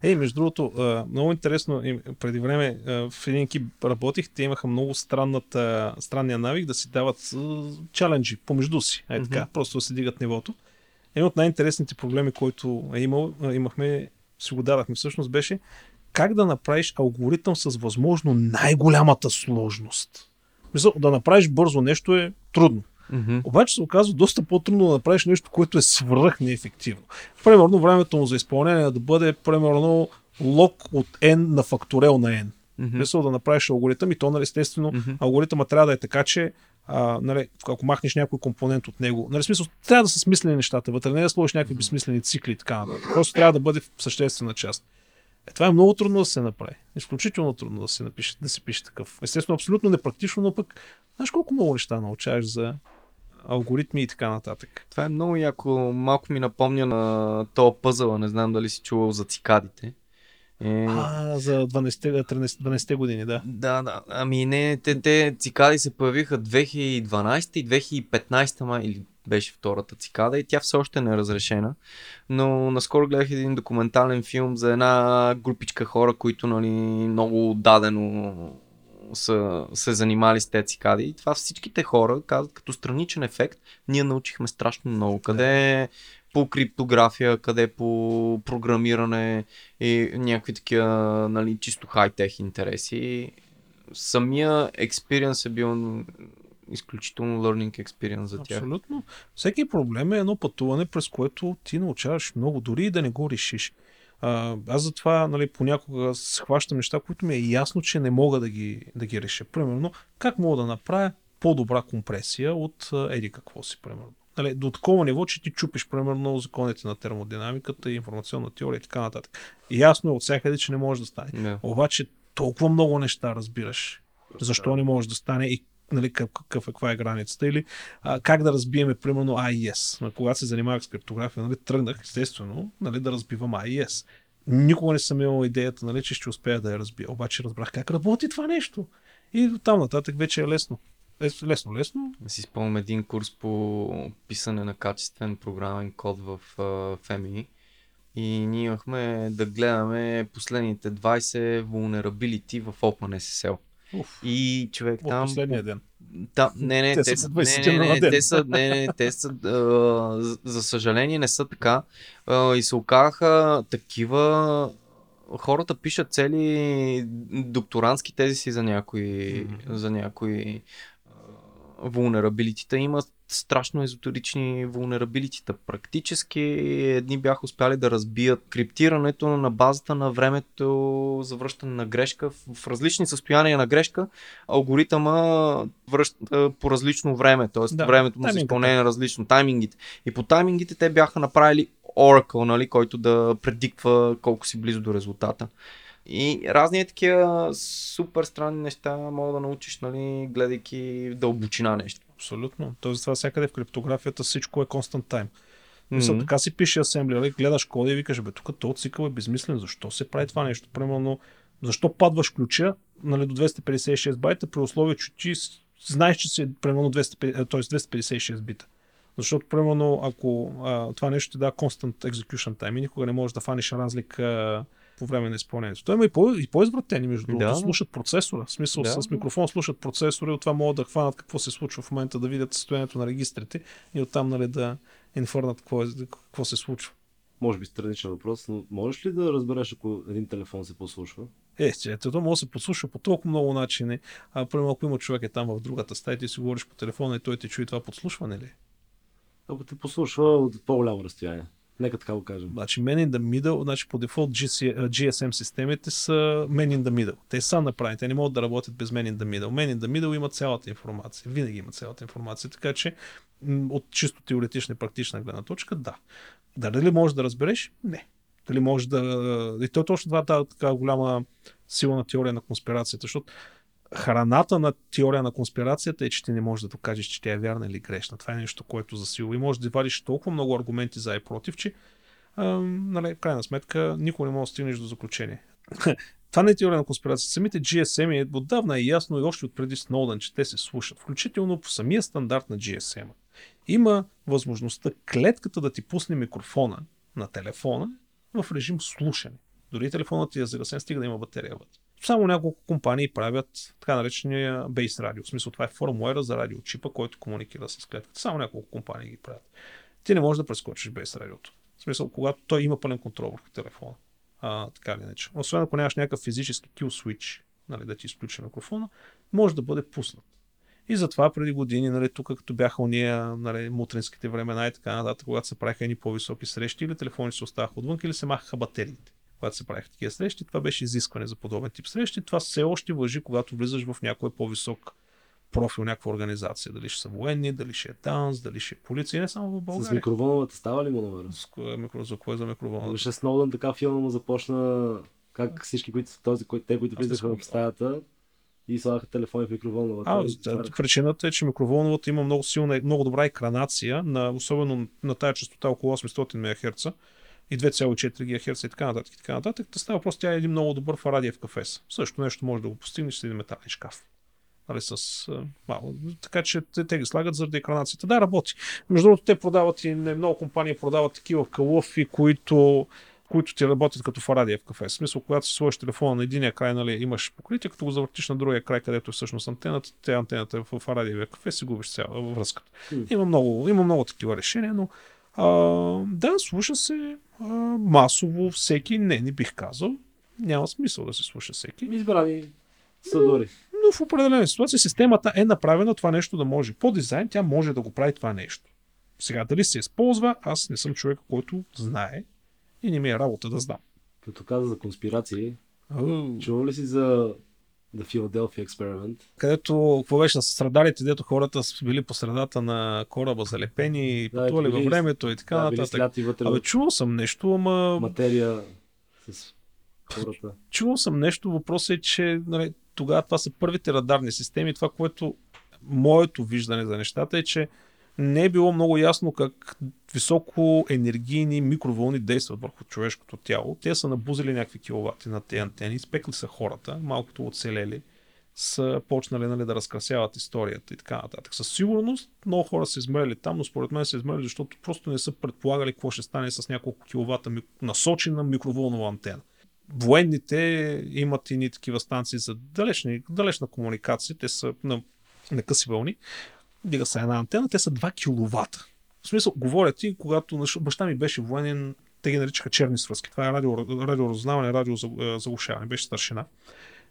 Ей, между другото, много интересно, преди време в един екип работих, те имаха много странния навик да си дават чаленджи помежду си, ай така, просто да се дигат нивото. Един от най-интересните проблеми, който имахме, си го дадахме всъщност, беше как да направиш алгоритъм с възможно най-голямата сложност. Мисля, да направиш бързо нещо е трудно. Mm-hmm. Обаче се оказва доста по-трудно да направиш нещо, което е свръх неефективно. Примерно времето му за изпълнение да бъде примерно лог от N на факториал на N. Mm-hmm. Мисля, да направиш алгоритъм и то, нали, естествено, алгоритъма трябва да е така, че нали, ако махнеш някой компонент от него, нали, смисъл, трябва да са смислени нещата вътре, не да сложиш някакви безсмислени цикли и така нататък. Просто трябва да бъде съществена част. Това е много трудно да се направи. Изключително трудно да се напише, да се пише такъв. Естествено, абсолютно непрактично, но пък знаеш колко много неща научаваш за алгоритми и така нататък. Това е много яко. Малко ми напомня на тоя пъзъла, не знам дали си чувал за цикадите. За 12-те години, да. Да. Ами не, те цикади се появиха 2012 и 2015, или беше втората цикада и тя все още не е разрешена. Но наскоро гледах един документален филм за една групичка хора, които, нали, много отдадено са се занимали с тези цикади. И това всичките хора казват, като страничен ефект, ние научихме страшно много. Къде по криптография, къде по програмиране и някакви такива, нали, чисто хай-тех интереси. Самия експириенс е бил изключително learning експириенс за тях. Абсолютно. Всеки проблем е едно пътуване, през което ти научаваш много, дори и да не го решиш. Аз затова, нали, понякога схващам неща, които ми е ясно, че не мога да ги реша. Примерно, как мога да направя по-добра компресия от еди какво си, примерно. Нали, до такова ниво, че ти чупиш, примерно, законите на термодинамиката и информационна теория и така нататък. Ясно е от всякъде, че не може да стане. Yeah. Обаче толкова много неща разбираш. Защо не може да стане и, нали, каква е границата. Или как да разбиеме, примерно, AES. Когато се занимавах с криптография, нали, тръгнах, естествено, нали, да разбивам AES. Никога не съм имал идеята, нали, че ще успея да я разбия. Обаче разбрах как работи това нещо. И оттам нататък вече е лесно. Лесно. Си спомням един курс по писане на качествен програмен код в FMI и ние имахме да гледаме последните 20 vulnerability в OpenSSL. И човек там... От последния ден. Да, те са, за съжаление не са така и се оказаха такива. Хората пишат цели докторантски тези за някои вулнерабилитита. Има страшно езотерични вулнерабилитита. Практически едни бяха успяли да разбият криптирането на базата на времето за връщане на грешка. В различни състояния на грешка алгоритъма връща по различно време, т.е. времето му се изпълнение на различно, таймингите. И по таймингите те бяха направили Oracle, нали, който да предиква колко си близо до резултата. И разни такива супер странни неща мога да научиш, нали, гледайки в дълбочина нещо. Абсолютно. Тоест това всякъде в криптографията всичко е constant time. Мисля, така си пише асемблер, гледаш кода и викаш, бе, тук този цикъл е безмислен, защо се прави това нещо? Примерно, защо падваш ключа, нали, до 256 байта при условие, че ти знаеш, че си примерно 256 бита. Защото, примерно, ако това нещо ти дава constant execution time и никога не можеш да фаниш разлика по време на изпълнението. Той има и по-извратени, между другото, слушат процесора. В смисъл, с микрофон слушат процесора и оттова могат да хванат какво се случва в момента, да видят състоянието на регистрите и оттам, нали, да инфърнат какво се случва. Може би страничен въпрос, но можеш ли да разбереш, ако един телефон се подслушва? Това може да се подслушва по толкова много начини. Примерно, ако има човек е там в другата стая, ти си говориш по телефона и той те чуи това подслушване ли? Ако те послушва от по-голямо разстояние. Нека така го кажем. Значи Man in the Middle, значи по дефолт GSM системите са Man in the Middle. Те са направени, те не могат да работят без Man in the Middle. Man in the Middle има цялата информация, винаги има цялата информация, така че от чисто теоретична и практична гледна точка, да. Дали можеш да разбереш? Не. Дали можеш да... И той точно това дава така голяма сила на теория на конспирацията, защото храната на теория на конспирацията е, че ти не можеш да докажеш, че тя е вярна или грешна. Това е нещо, което засилва и можеш да вадиш толкова много аргументи за и против, че в крайна сметка никога не може да стигнеш до заключение. Това не е теория на конспирацията. Самите GSM е отдавна е ясно и още от преди Сноудън, че те се слушат. Включително по самия стандарт на GSM. Има възможността клетката да ти пусне микрофона на телефона в режим слушане. Дори телефонът ти е загасен, стига да има батерия вътре. Само няколко компании правят така наречения Base Radio. В смисъл, това е фърмуера за радиочипа, който комуникира с клетката. Само няколко компании ги правят. Ти не можеш да прескочиш Base Radio-то. В смисъл, когато той има пълен контрол върху телефона. Така или иначе. Освен ако нямаш някакъв физически kill switch, да ти изключи микрофона, може да бъде пуснат. И затова преди години, тук като бяха уния мутринските времена и така нататък, когато се правиха едни по-високи срещи, или телефоните се оставаха отвън, или се махаха батериите. Когато се правиха такива срещи, това беше изискване за подобен тип срещи. Това все още важи, когато влизаш в някой по-висок профил, някаква организация. Дали ще са военни, дали ще е данс, дали ще е полиция, не само в България. С микроволновата става ли му номера? За кое за микроволновата? Беше Сноудън, така филма му започна, как всички, които влизаха в стаята и слагаха телефони в микроволновата. Причината е, че микроволновата има много силна, много добра екранация, особено на тая частота около 800 МГц. И 2,4 ГГц и така нататък. Та става просто тя е един много добър Фарадиев в кафес. Също нещо може да го постигнеш с един метален шкаф. Така че те ги слагат заради екранацията. Да, работи. Между другото, те продават и много компании продават такива калофи, които ти работят като Фарадиев в кафес. В смисъл, когато си сложиш телефона на единия край, имаш покритие, като го завъртиш на другия край, където е всъщност антената, антената е в Фарадиев кафес и губиш цяла връзката. Има много такива решения, но слуша се масово всеки, не бих казал. Няма смисъл да се слуша всеки. Избрани съдори. Но в определена ситуация системата е направена това нещо да може. По дизайн тя може да го прави това нещо. Сега дали се използва, аз не съм човек, който знае и не ми е работа да знам. Като каза за конспирации, чувал ли си за The Philadelphia Experiment? Където, какво беше с радарите, дето хората са били по средата на кораба залепени и пътували във времето и така нататък. Чувал съм нещо, ама... Материя с хората. Чувал съм нещо, въпросът е, че тогава това са първите радарни системи. Това, което моето виждане за нещата е, че не е било много ясно как високо енергийни микровълни действат върху човешкото тяло. Те са набузили някакви киловати на тези антени, спекли са хората, малкото оцелели, са почнали да разкрасяват историята и така нататък. Със сигурност много хора са измерили там, но според мен са измерили, защото просто не са предполагали какво ще стане с няколко киловата насочена микровълнова антена. Военните имат и такива станции за далечна комуникация, те са на къси вълни. Дига са една антена, те са 2 киловата. В смисъл, говорят и когато баща ми беше военен, те ги наричаха черни свръзки. Това е радиоразузнаване, радиозаглушаване, беше старшина.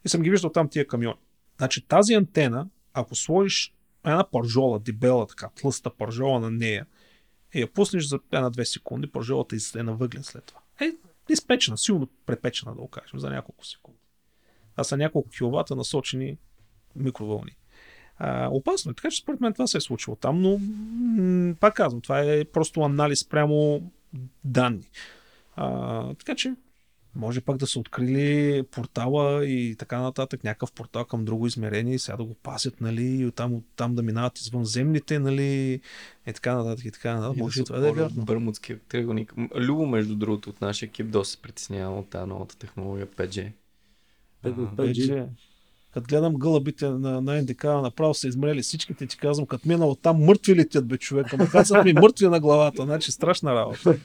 И съм ги виждал там тия камиони. Значи тази антена, ако сложиш една пържола, дебела така, тлъста пържола на нея и я пуснеш за 1-2 секунди, пържолата е на въглен след това. Изпечена, силно препечена, да го кажем, за няколко секунди. А са няколко киловата насочени микровълни. Опасно е, така че според мен това се е случило там, но пак казвам, това е просто анализ прямо данни. Така че може пак да са открили портала и така нататък, някакъв портал към друго измерение, сега да го пасят, и оттам да минават извънземните, и така нататък, Може да това да е вярно. Бърмудски триъгълник. Любо, между другото, от нашия екип доста се притеснявам от тази новата технология 5G. 5G. Като гледам гълъбите на НДК, направо са измрели всичките, ти казвам, като мина оттам мъртви летят, бе, човека. Казват ми мъртви на главата, значи страшна работа.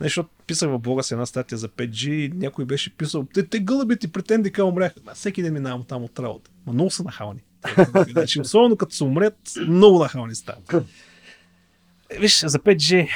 Защото писах в блога си една статия за 5G и някой беше писал, те гълъбите пред НДК умряха. Всеки ден минавам там от работа. Много са нахални. Значи, особено като се умрят, много нахални стават. Виж, за 5G,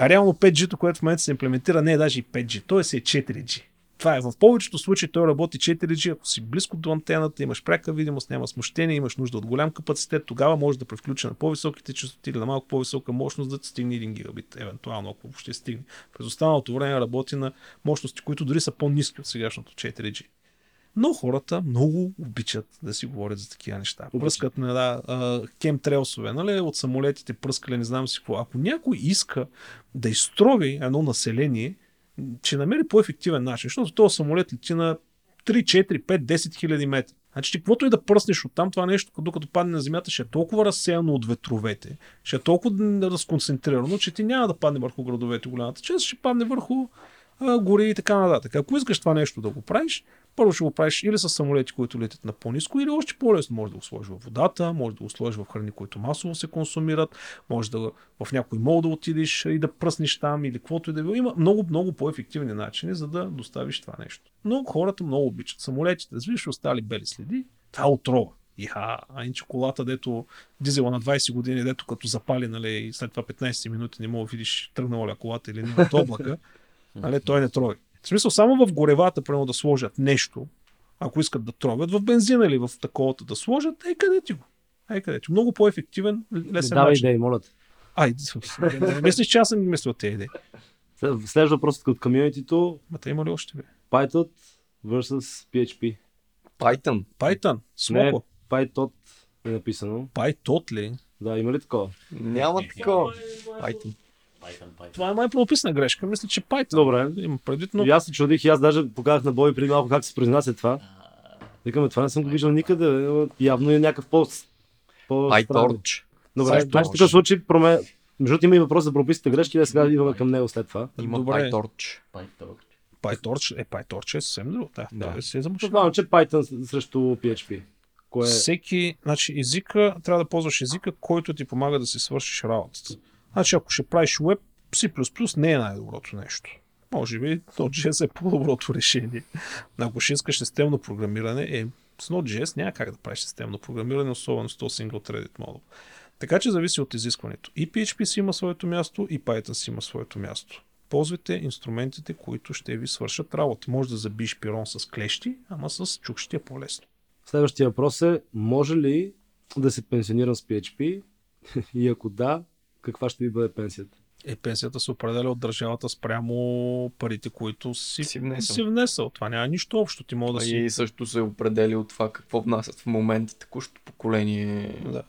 реално 5G-то, което в момента се имплементира, не е даже и 5G, то е 4G. Това е в повечето случаи, той работи 4G, ако си близко до антената, имаш пряка видимост, няма смущение, имаш нужда от голям капацитет, тогава може да превключи на по-високите частоти или на малко по-висока мощност, да стигне 1 гигабит, евентуално, ако въобще стигне. През останалото време работи на мощности, които дори са по-ниски от сегашното 4G. Но хората много обичат да си говорят за такива неща. Пръскат на кемтрелсове, от самолетите пръскали, не знам си какво. Ако някой иска да изтрови едно население, ще намери по-ефективен начин, защото този самолет лети на 3, 4, 5, 10 хиляди метра. Значи ти каквото и да пръснеш оттам, това нещо, докато падне на земята, ще е толкова разсеяно от ветровете, ще е толкова разконцентрирано, че ти няма да падне върху градовете голямата част, ще падне върху гори и така нататък. Ако искаш това нещо да го правиш, първо ще го правиш или с самолети, които летят на по-ниско, или още по-лесно. Може да го сложиш във водата, може да го сложиш в храни, които масово се консумират, може да в някой мол да отидеш и да пръснеш там или каквото и да било. Има много, много по-ефективни начини, за да доставиш това нещо. Но хората много обичат самолетите. Виж, остали бели следи, това е отрова. Иха, а иначе колата, дето дизела на 20 години, дето като запали, нали, и след това 15 минути не мога да видиш тръгнала ли колата или не от облака, нали, той не трови. В смисъл, само в горевата, примерно, да сложат нещо, ако искат да тровят, в бензина или в таковата да сложат, къде ти го. Много по-ефективен, лесен давай начин. Идеи, моля те. Мислиш, че аз съм мислил тези идеи. Следва въпросът от комьюнитито. Те има ли още? Python versus PHP. Python. Смоко. PyTorch е написано. PyTorch ли? Да, има ли такова? Няма такова. Python. Това е май правописна грешка. Мисля, че Python. Добре, има предвид, но... И аз се чудих и аз даже показах на Боби преди малко как се произнася това. Викаме, това не съм го виждал никъде. Явно е някакъв пост. PyTorch. Добре, в такъв случай промен... Между има и въпрос за правописните грешки, да сега идваме към него след това. Има PyTorch. PyTorch е съвсем друго. Да. Е замъчено. Че Python срещу PHP. Кое... Всеки, значи езика, трябва да ползваш езика, който ти помага да си свършиш работата. Значи ако ще правиш web, C++ не е най-доброто нещо. Може би Node.js е по-доброто решение. Ако ще искаш системно програмиране, с Node.js няма как да правиш системно програмиране, особено с този single-threaded model. Така че зависи от изискването. И PHP си има своето място, и Python си има своето място. Ползвайте инструментите, които ще ви свършат работа. Може да забиеш пирон с клещи, ама с чук ще е по-лесно. Следващия въпрос е, може ли да се пенсионирам с PHP? И ако да, каква ще ви бъде пенсията? Пенсията се определя от държавата спрямо парите, които си внесъл. Това няма нищо общо. Ти мога да си... И също се определя от това какво внасят в момента текущото поколение. Да.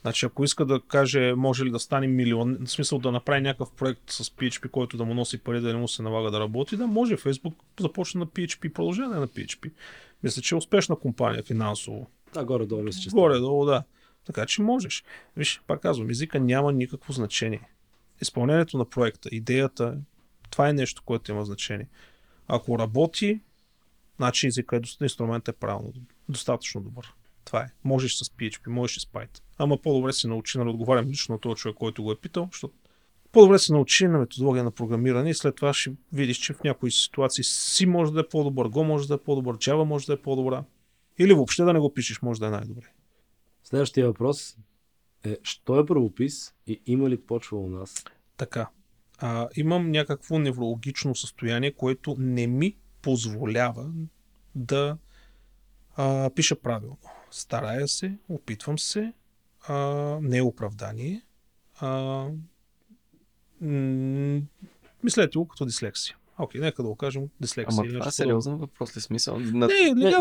Значи, ако иска да каже, може ли да стане милион, в смисъл да направи някакъв проект с PHP, който да му носи пари, да не му се налага да работи, да може. Facebook започна на PHP, продължение на PHP. Мисля, че е успешна компания финансово. Да, горе-долу мисля, че горе-долу, да. Така че можеш. Виж, пак казвам, езика няма никакво значение. Изпълнението на проекта, идеята, това е нещо, което има значение. Ако работи, значи езика, инструментът е правилно, достатъчно добър. Това е. Можеш с PHP, можеш с Python. Ама по-добре се научи, нали, отговарям лично на този човек, който го е питал, защото по-добре се научи на методология на програмиране и след това ще видиш, че в някои ситуации си може да е по-добър, Go може да е по-добър, Java може да е по-добра. Или въобще да не го пишеш, може да е най-добре. Следващия въпрос е, що е правопис и има ли почва у нас? Така, имам някакво неврологично състояние, което не ми позволява да пиша правилно. Старая се, опитвам се, не е оправдание. Мислете го като дислексия. Окей, нека да го кажем дислексия. Ама това е сериозен въпрос ли смисъл?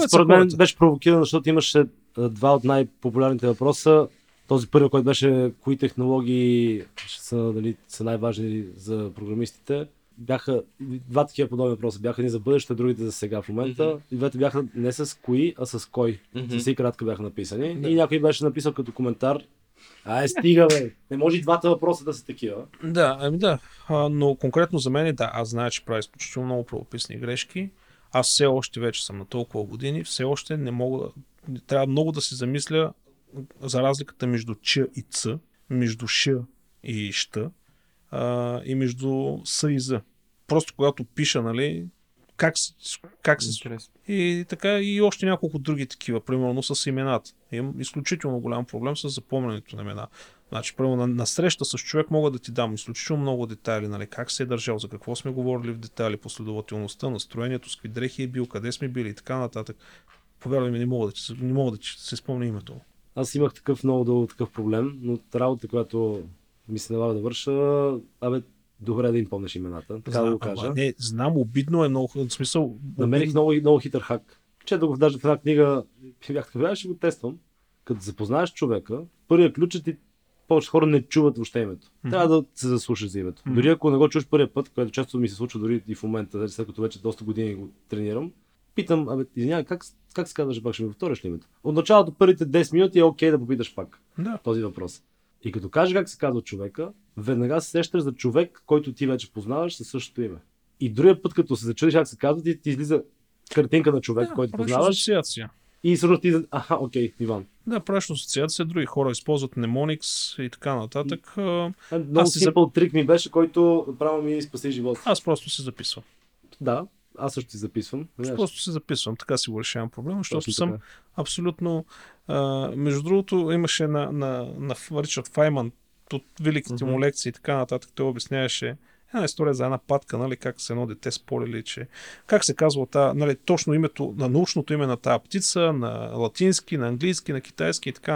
Според мен беше провокирано, защото имаше два от най-популярните въпроса. Този първи, който беше кои технологии са най-важни за програмистите. Бяха два такива подобни въпроса. Бяха ни за бъдеще, другите за сега в момента. Mm-hmm. И двете бяха не с кои, а с кой. Mm-hmm. С и кратка бяха написани. Да. И някой беше написал като коментар. Стига, бе! Не може и двата въпроса да са такива. Да, да. Но конкретно за мен, да, аз знае, че правя изключително много правописни грешки. Аз все още вече съм на толкова години. Все още не мога... Трябва много да се замисля за разликата между ч и ц, между ш и щ. И между С и З. Просто когато пиша, нали, как се и така и още няколко други такива, примерно с имената. Имам изключително голям проблем с запомнянето на имена. Значи, примерно на среща с човек мога да ти дам изключително много детайли, нали, как се е държал, за какво сме говорили в детайли, последователността, настроението, с какви дрехи е бил, къде сме били и така нататък. Повярвай ми, не мога да се спомня името. Аз имах такъв много дълго такъв проблем, но работа, която ми се налага да върша, добре да им помнеш имената, така да го кажа. Не, знам, обидно е много, в смисъл... Намерих много, много хитър хак. Четох го даже в една книга, бях така, ще го тествам. Като запознаеш човека, първия ключ е ти, повече хора не чуват въобще името. Mm-hmm. Трябва да се заслушаш за името. Mm-hmm. Дори ако не го чуеш първия път, което често ми се случва дори и в момента, след като вече доста години го тренирам, питам, абе, извинявай, как се казваш, пак ще ме повториш ли името? От началото първите 10 минути е окей да попиташ пак този въпрос. И като кажеш как се казва човека, веднага се сещаш за човек, който ти вече познаваш със същото име. И другия път, като се зачудиш как се казва, ти излиза картинка на човек, който познаваш. Асоциация. И всъщност ти излиза, аха, окей, Иван. Да, правиш асоциация, други хора използват мнемоникс и така нататък. Много симпъл трик ми беше, който право ми спаси живота. Аз просто се записвам. Да, аз също си записвам. Просто се записвам, така си го решавам проблема, защото съм абсолютно... между другото, имаше на Ричард Файман от великите му лекции и така нататък. Той обясняваше една история за една патка, нали, как с едно дете спорили, че как се казва нали, точно името, на научното име на тази птица, на латински, на английски, на китайски и така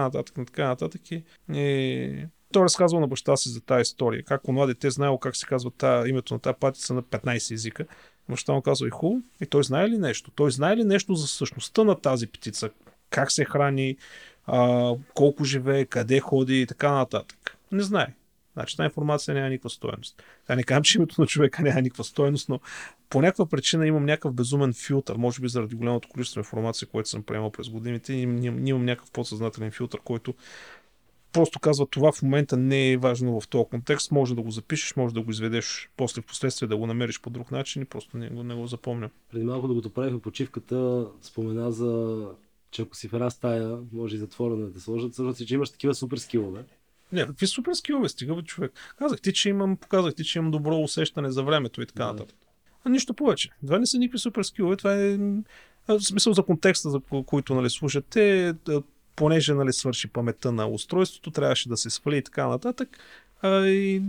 нататък. И той разказва на баща си за тази история, как онова дете знаело как се казва името на тази патица на 15 езика. Баща му казва и хубаво, и той знае ли нещо? Той знае ли нещо за същността на тази птица? Как се храни, колко живее, къде ходи и така нататък? Не знае. Значи тази информация няма никаква стойност. Та не казвам, че името на човека няма никаква стойност, но по някаква причина имам някакъв безумен филтър. Може би заради голямото количество информация, което съм приемал през годините, имам някакъв подсъзнателен филтър, който просто казва, това в момента не е важно в този контекст, може да го запишеш, може да го изведеш после в последствие, да го намериш по друг начин и просто не го запомня. Преди малко, докато правихме почивката, спомена за, че ако си в една стая, може и затворена да те сложат, всъщност, че имаш такива супер скилове. Не, какви супер скилове, стига бе, човек. Показах ти, че имам добро усещане за времето и така нататък. А нищо повече. Това не са никакви супер скилове, това е в смисъл за контекста, за който нали, слушате. Понеже нали, свърши паметта на устройството, трябваше да се свали и така нататък. И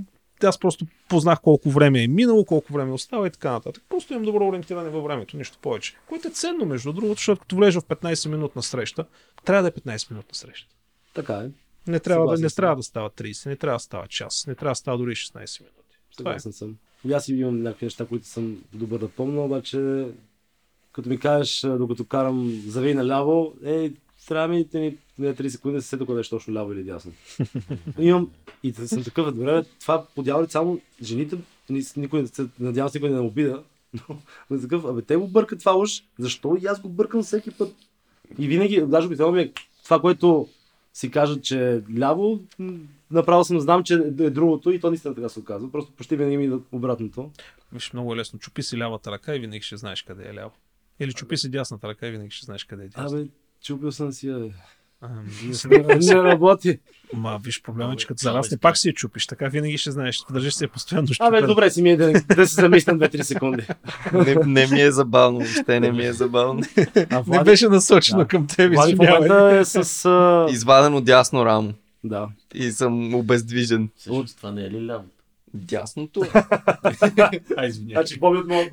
аз просто познах колко време е минало, колко време остава и така нататък. Просто имам добро ориентиране във времето, нищо повече. Което е ценно, между другото, защото като влежа в 15-минутна среща, трябва да е 15-минутна среща. Така е. Не трябва да става 30, не трябва да става час, не трябва да става дори 16 минути. Съгласен съм. Аз имам някакви неща, които съм добър да помня, обаче като ми кажеш, докато карам завей наляво, трябва ми 3 секунди да се седа, когато е точно ляво или дясно. И да съм такъв време, това подява ли само жените, никой не се надявам, никой не обида, но е такъв, абе те го бъркат това уж, защо и аз го бъркам всеки път. И винаги, даже обикновено ми е това, което си кажат, че е ляво, направо съм знам, че е другото и то наистина така се оказва, просто почти винаги ми е обратното. Виж, много е лесно, чупи си лявата ръка и винаги ще знаеш къде е ляво. Или чупи си дясната ръка и винаги ще знаеш къде е дясно. Чупил съм си, бе. Не работи. Ма, виж, проблема е, че като зарасне, пак си я чупиш. Така винаги ще знаеш. Държиш се постоянно. Абе, добре си ми е да се замислям 2-3 секунди. Не ми е забавно. Въобще не ми е забавно. Не беше насочено към теб. Влади в момента е с... Извадено дясно рамо. Да. И съм обездвижен. Всъщност това не е ли ляво? Дясното е. А, извиня. Значи Боби от моят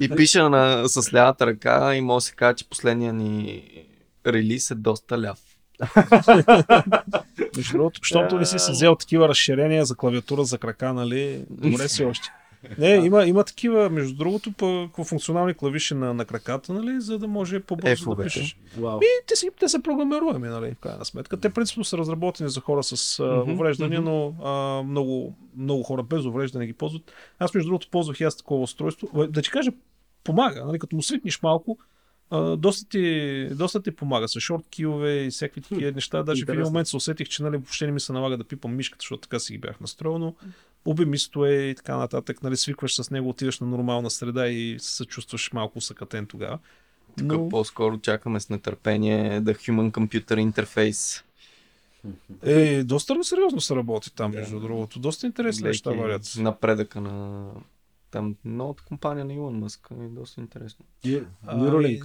И пиша с лявата ръка и може да се каже, че последния ни релиз е доста ляв. Защото не си се взел такива разширения за клавиатура, за крака, нали? Добре си още. Не, има такива, между другото, функционални клавиши на краката, нали, за да може по-бързо да пишеш. Wow. Те са програмируеми, нали, в крайна сметка. Те принципно са разработени за хора с увреждания, но много, много хора без увреждане ги ползват. Аз, между другото, ползвах и аз такова устройство. Да ти кажа, помага, нали, като му свикнеш малко, доста ти помага с шорткилове и всякакви такива неща. Даже в един момент се усетих, че нали, въобще не ми се налага да пипам мишката, защото така си ги бях настроил, но обемисто е и така нататък. Нали, свикваш с него, отиваш на нормална среда и се чувстваш малко усъкатен тогава. Но... Тук по-скоро чакаме с нетърпение да Human Computer Interface. Доста сериозно се работи там, между другото. Доста интересни неща варят. Напредъка на... Там много от компания на Илон Мъск е доста интересно. Neuralink.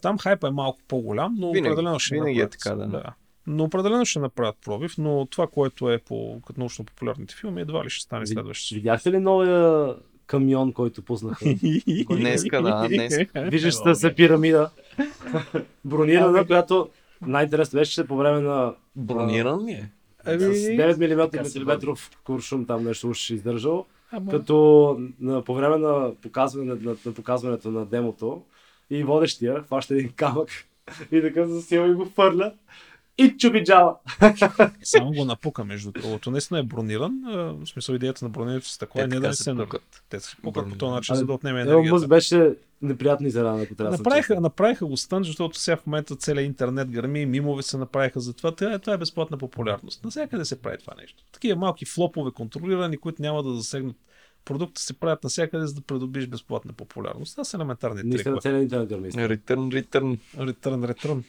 Там хайпа е малко по-голям, но определено ще направят. Но определено ще направят пробив, но това, което е като научно-популярните филми, едва ли ще стане следващото. Видяхте ли новия камион, който пуснаха? Днеска. Виждаш се пирамида. Бронирана, която най-интересно беше по време на... Брониран ли е? С 9 мм куршум там нещо уж издържал. Като по време на показването на демото и водещия хваща един камък и така засила и го фърля и чупи джава. Само го напука, между другото. Наистина е брониран. В смисъл, идеята на бронирането с такова е не да се напукат. Те се пукат по този начин, за да отнеме енергията. Това беше неприятно изненада, ако трябва да се направиха, направиха го стън, защото сега в момента целият интернет гърми и мимове се направиха за това. Това е безплатна популярност. Навсякъде се прави това нещо. Такива малки флопове, контролирани, които няма да засегнат продукта, се правят навсякъде, за да придобиеш безплатна популярност. Това са елементарни трикове. Return.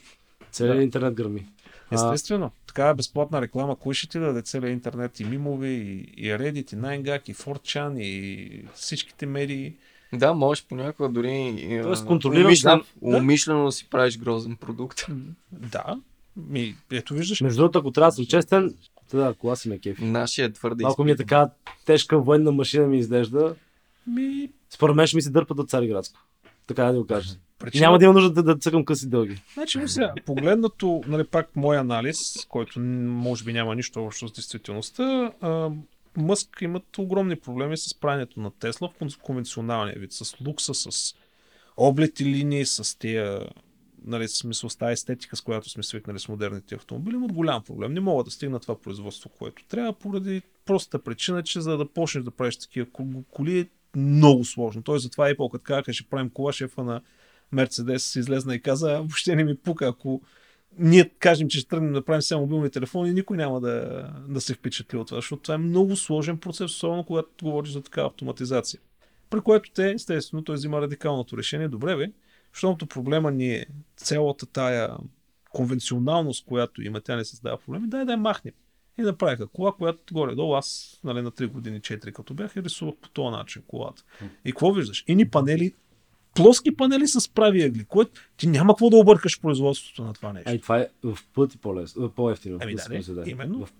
Целият интернет гърми. Естествено. Така е безплатна реклама. Кушите да е целият интернет и мимови, и Reddit, и 9gag, и 4chan, и всичките медии. Да, можеш понякога дори... Тоест контролираш... Умишлено да си правиш грозен продукт. Да. Ето виждаш. Между другото, ако трябва да съм честен, да, кола си ме кефи. Нашия твърди. Малко ми е така тежка военна машина ми изглежда. Според мен ще ми се дърпа до Цариградско. Така да го кажа. Причина... Няма да има нужда да цъкам къси дълги. Значи, сега, погледнато, нали, пак мой анализ, който може би няма нищо общо с действителността, Мъск имат огромни проблеми с правенето на Тесла в конвенционалния вид, с лукса, с облети линии, с тия, нали, смисъл, с тази естетика, с която сме свикнали с модерните автомобили, имат голям проблем. Не могат да стигнат това производство, което трябва, поради простата причина, че за да почнеш да правиш такива коли е много сложно. Той затова и по-кът казаха, ще правим кола, шефа на Мерцедес излезна и каза, въобще не ми пука, ако ние кажем, че ще тръгнем да правим сега мобилни телефони, никой няма да се впечатли от това, защото това е много сложен процес, особено когато говориш за такава автоматизация. При което те, естествено, той взима радикалното решение. Добре бе, защото проблема ни е цялата тая конвенционалност, която има, тя не създава проблеми, дай да я махнем. И направиха кола, която горе-долу аз, нали, на 3 години, 4 като бях, и рисувах по този начин колата. И какво виждаш? Ини панели, плоски панели с прави ъгли, което ти няма какво да объркаш производството на това нещо. Ай, това е в пъти по-ефтино. Ами да, именно. В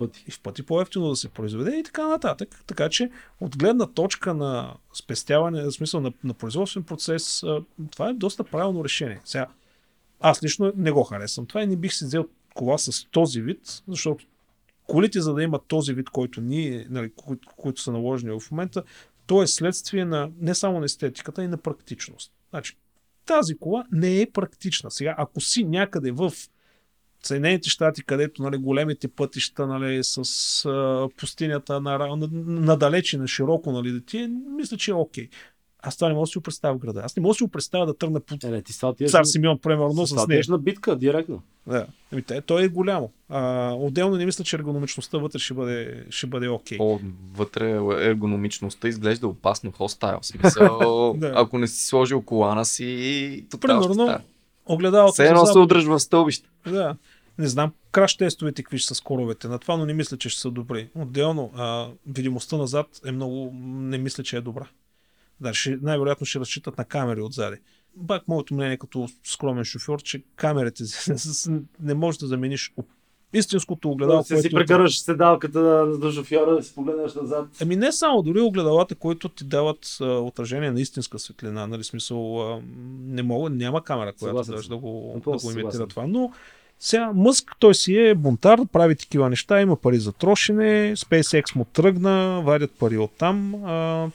пъти по-ефтино да се произведе и така нататък. Така че от гледна точка на спестяване, в смисъл на производствен процес, това е доста правилно решение. Сега, аз лично не го харесвам това и не бих си взел кола с този вид, защото колите, за да имат този вид, който ние, нали, които са наложени в момента, то е следствие на не само на естетиката, и на практичност. Значи, тази кола не е практична. Сега, ако си някъде в Съединените щати, където, нали, големите пътища, нали, с пустинята надалече, на широко, нали, ти, мисля, че е окей. Аз това не мога да си го представя в града. Аз не мога да си го представя да тръгна по Цар Симеон, примерно, с нея. Това битка, директно. Да. Той е голямо. Отделно не мисля, че ергономичността вътре ще бъде окей. Вътре ергономичността изглежда опасно хостайл. Смисъл, да. Ако не си сложил колана си, тотал примерно, огледалото се едно се удръжва в стълбище. Да. Не знам, краш тестовете какви ще са скоровете на това, но не мисля, че ще са добри. Отделно, видимостта назад е много, не мисля, че е добра. Да, най-вероятно ще разчитат на камери отзади. Пак моето мнение като скромен шофьор, че камерите не можеш да замениш истинското огледало. Се си прекараш седалката за шофьора да си погледнеш назад. Ами не само, дори огледалата, които ти дават отражение на истинска светлина. Нали, смисъл, няма камера, която да го имитира това. Но сега Мъск, той си е бунтар, прави такива неща, има пари за трошене, SpaceX му тръгна, вадят пари оттам,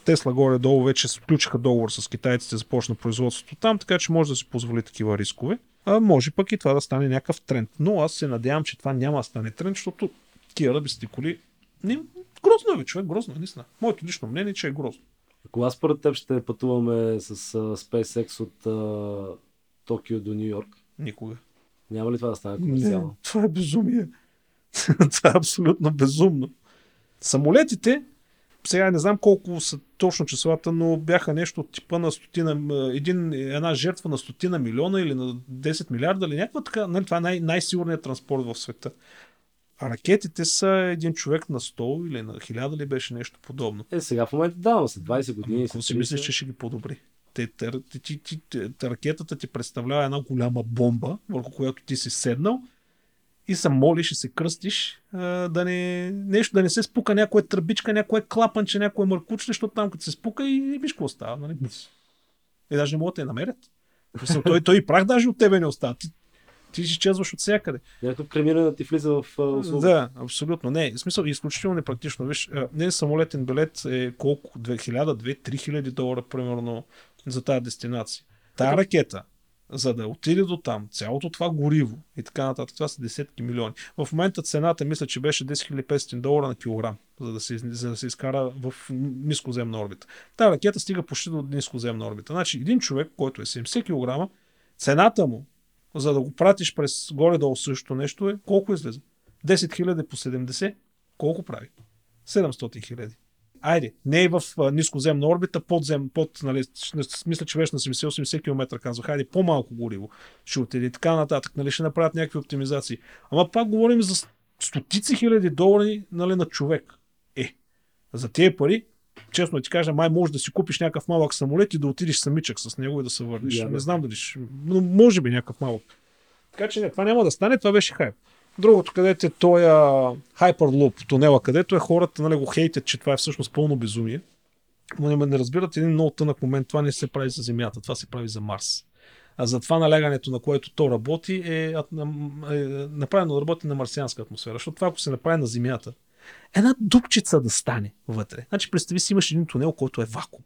Tesla горе-долу вече сключиха договор с китайците, започна производството там, така че може да си позволи такива рискове. Може пък и това да стане някакъв тренд, но аз се надявам, че това няма да стане тренд, защото тия ръбисти коли, грозно е бе, човек, грозно е, наистина. Моето лично мнение, че е грозно. Кога според теб ще пътуваме с SpaceX от Токио до Ню Йорк? Никога. Няма ли това да стане комерциално? Не, това е безумие. Това е абсолютно безумно. Самолетите, сега не знам колко са точно числата, но бяха нещо от типа на една жертва на 100 милиона или на 10 милиарда или някаква така. Нали, това е най-сигурният транспорт в света. А ракетите са един човек на 100 или на 1000 ли беше нещо подобно. Сега в момента давам се 20 години. Ако си мислиш, че ще ги подобри. Ракетата ти представлява една голяма бомба, върху която ти си седнал и се молиш и се кръстиш, да не се спука някоя тръбичка, някоя клапанче, някоя мъркуче, защото там като се спука и виж какво става. Нали? И даже не могат да я намерят. Той и прах даже от тебе не остава. Ти ще изчезваш от всякъде. Някакъв кремиране ти влиза в услуга. Да, абсолютно. Не, в смисъл, изключително непрактично. Виж, не самолетен билет е колко? 2000, 2000, $3,000 примерно за тази дестинация. Тая ракета за да отиде до там, цялото това гориво и така нататък, това са десетки милиони. В момента цената, мисля, че беше $10,500 на килограм, за да се изкара в нискоземна орбита. Та ракета стига почти до нискоземна орбита. Значи един човек, който е 70 кг, цената му, за да го пратиш през горе-долу същото нещо е, колко излезе? 10 000 по 70, колко прави? 700 000. Айде, не е в нискоземна орбита, под, мисля, че беше на 70-80 км, казвах, хайде, по-малко гориво ще отиде и така нататък, ще направят някакви оптимизации. Ама пак говорим за стотици хиляди долари, на човек. За тия пари, честно ти кажа, май може да си купиш някакъв малък самолет и да отидеш самичък с него и да се върнеш. Yeah, не знам дали ще, но може би някакъв малък. Така че не, това няма да стане, това беше хайп. Другото, където е той Hyperloop тунела, където е хората, го хейтят, че това е всъщност пълно безумие. Но не разбират един много тънък момент. Това не се прави за Земята, това се прави за Марс. А за това налягането, на което то работи, е направено да работи на марсианска атмосфера. Защото това, ако се направи на Земята, една дупчица да стане вътре. Значи представи си, имаш един тунел, който е вакуум.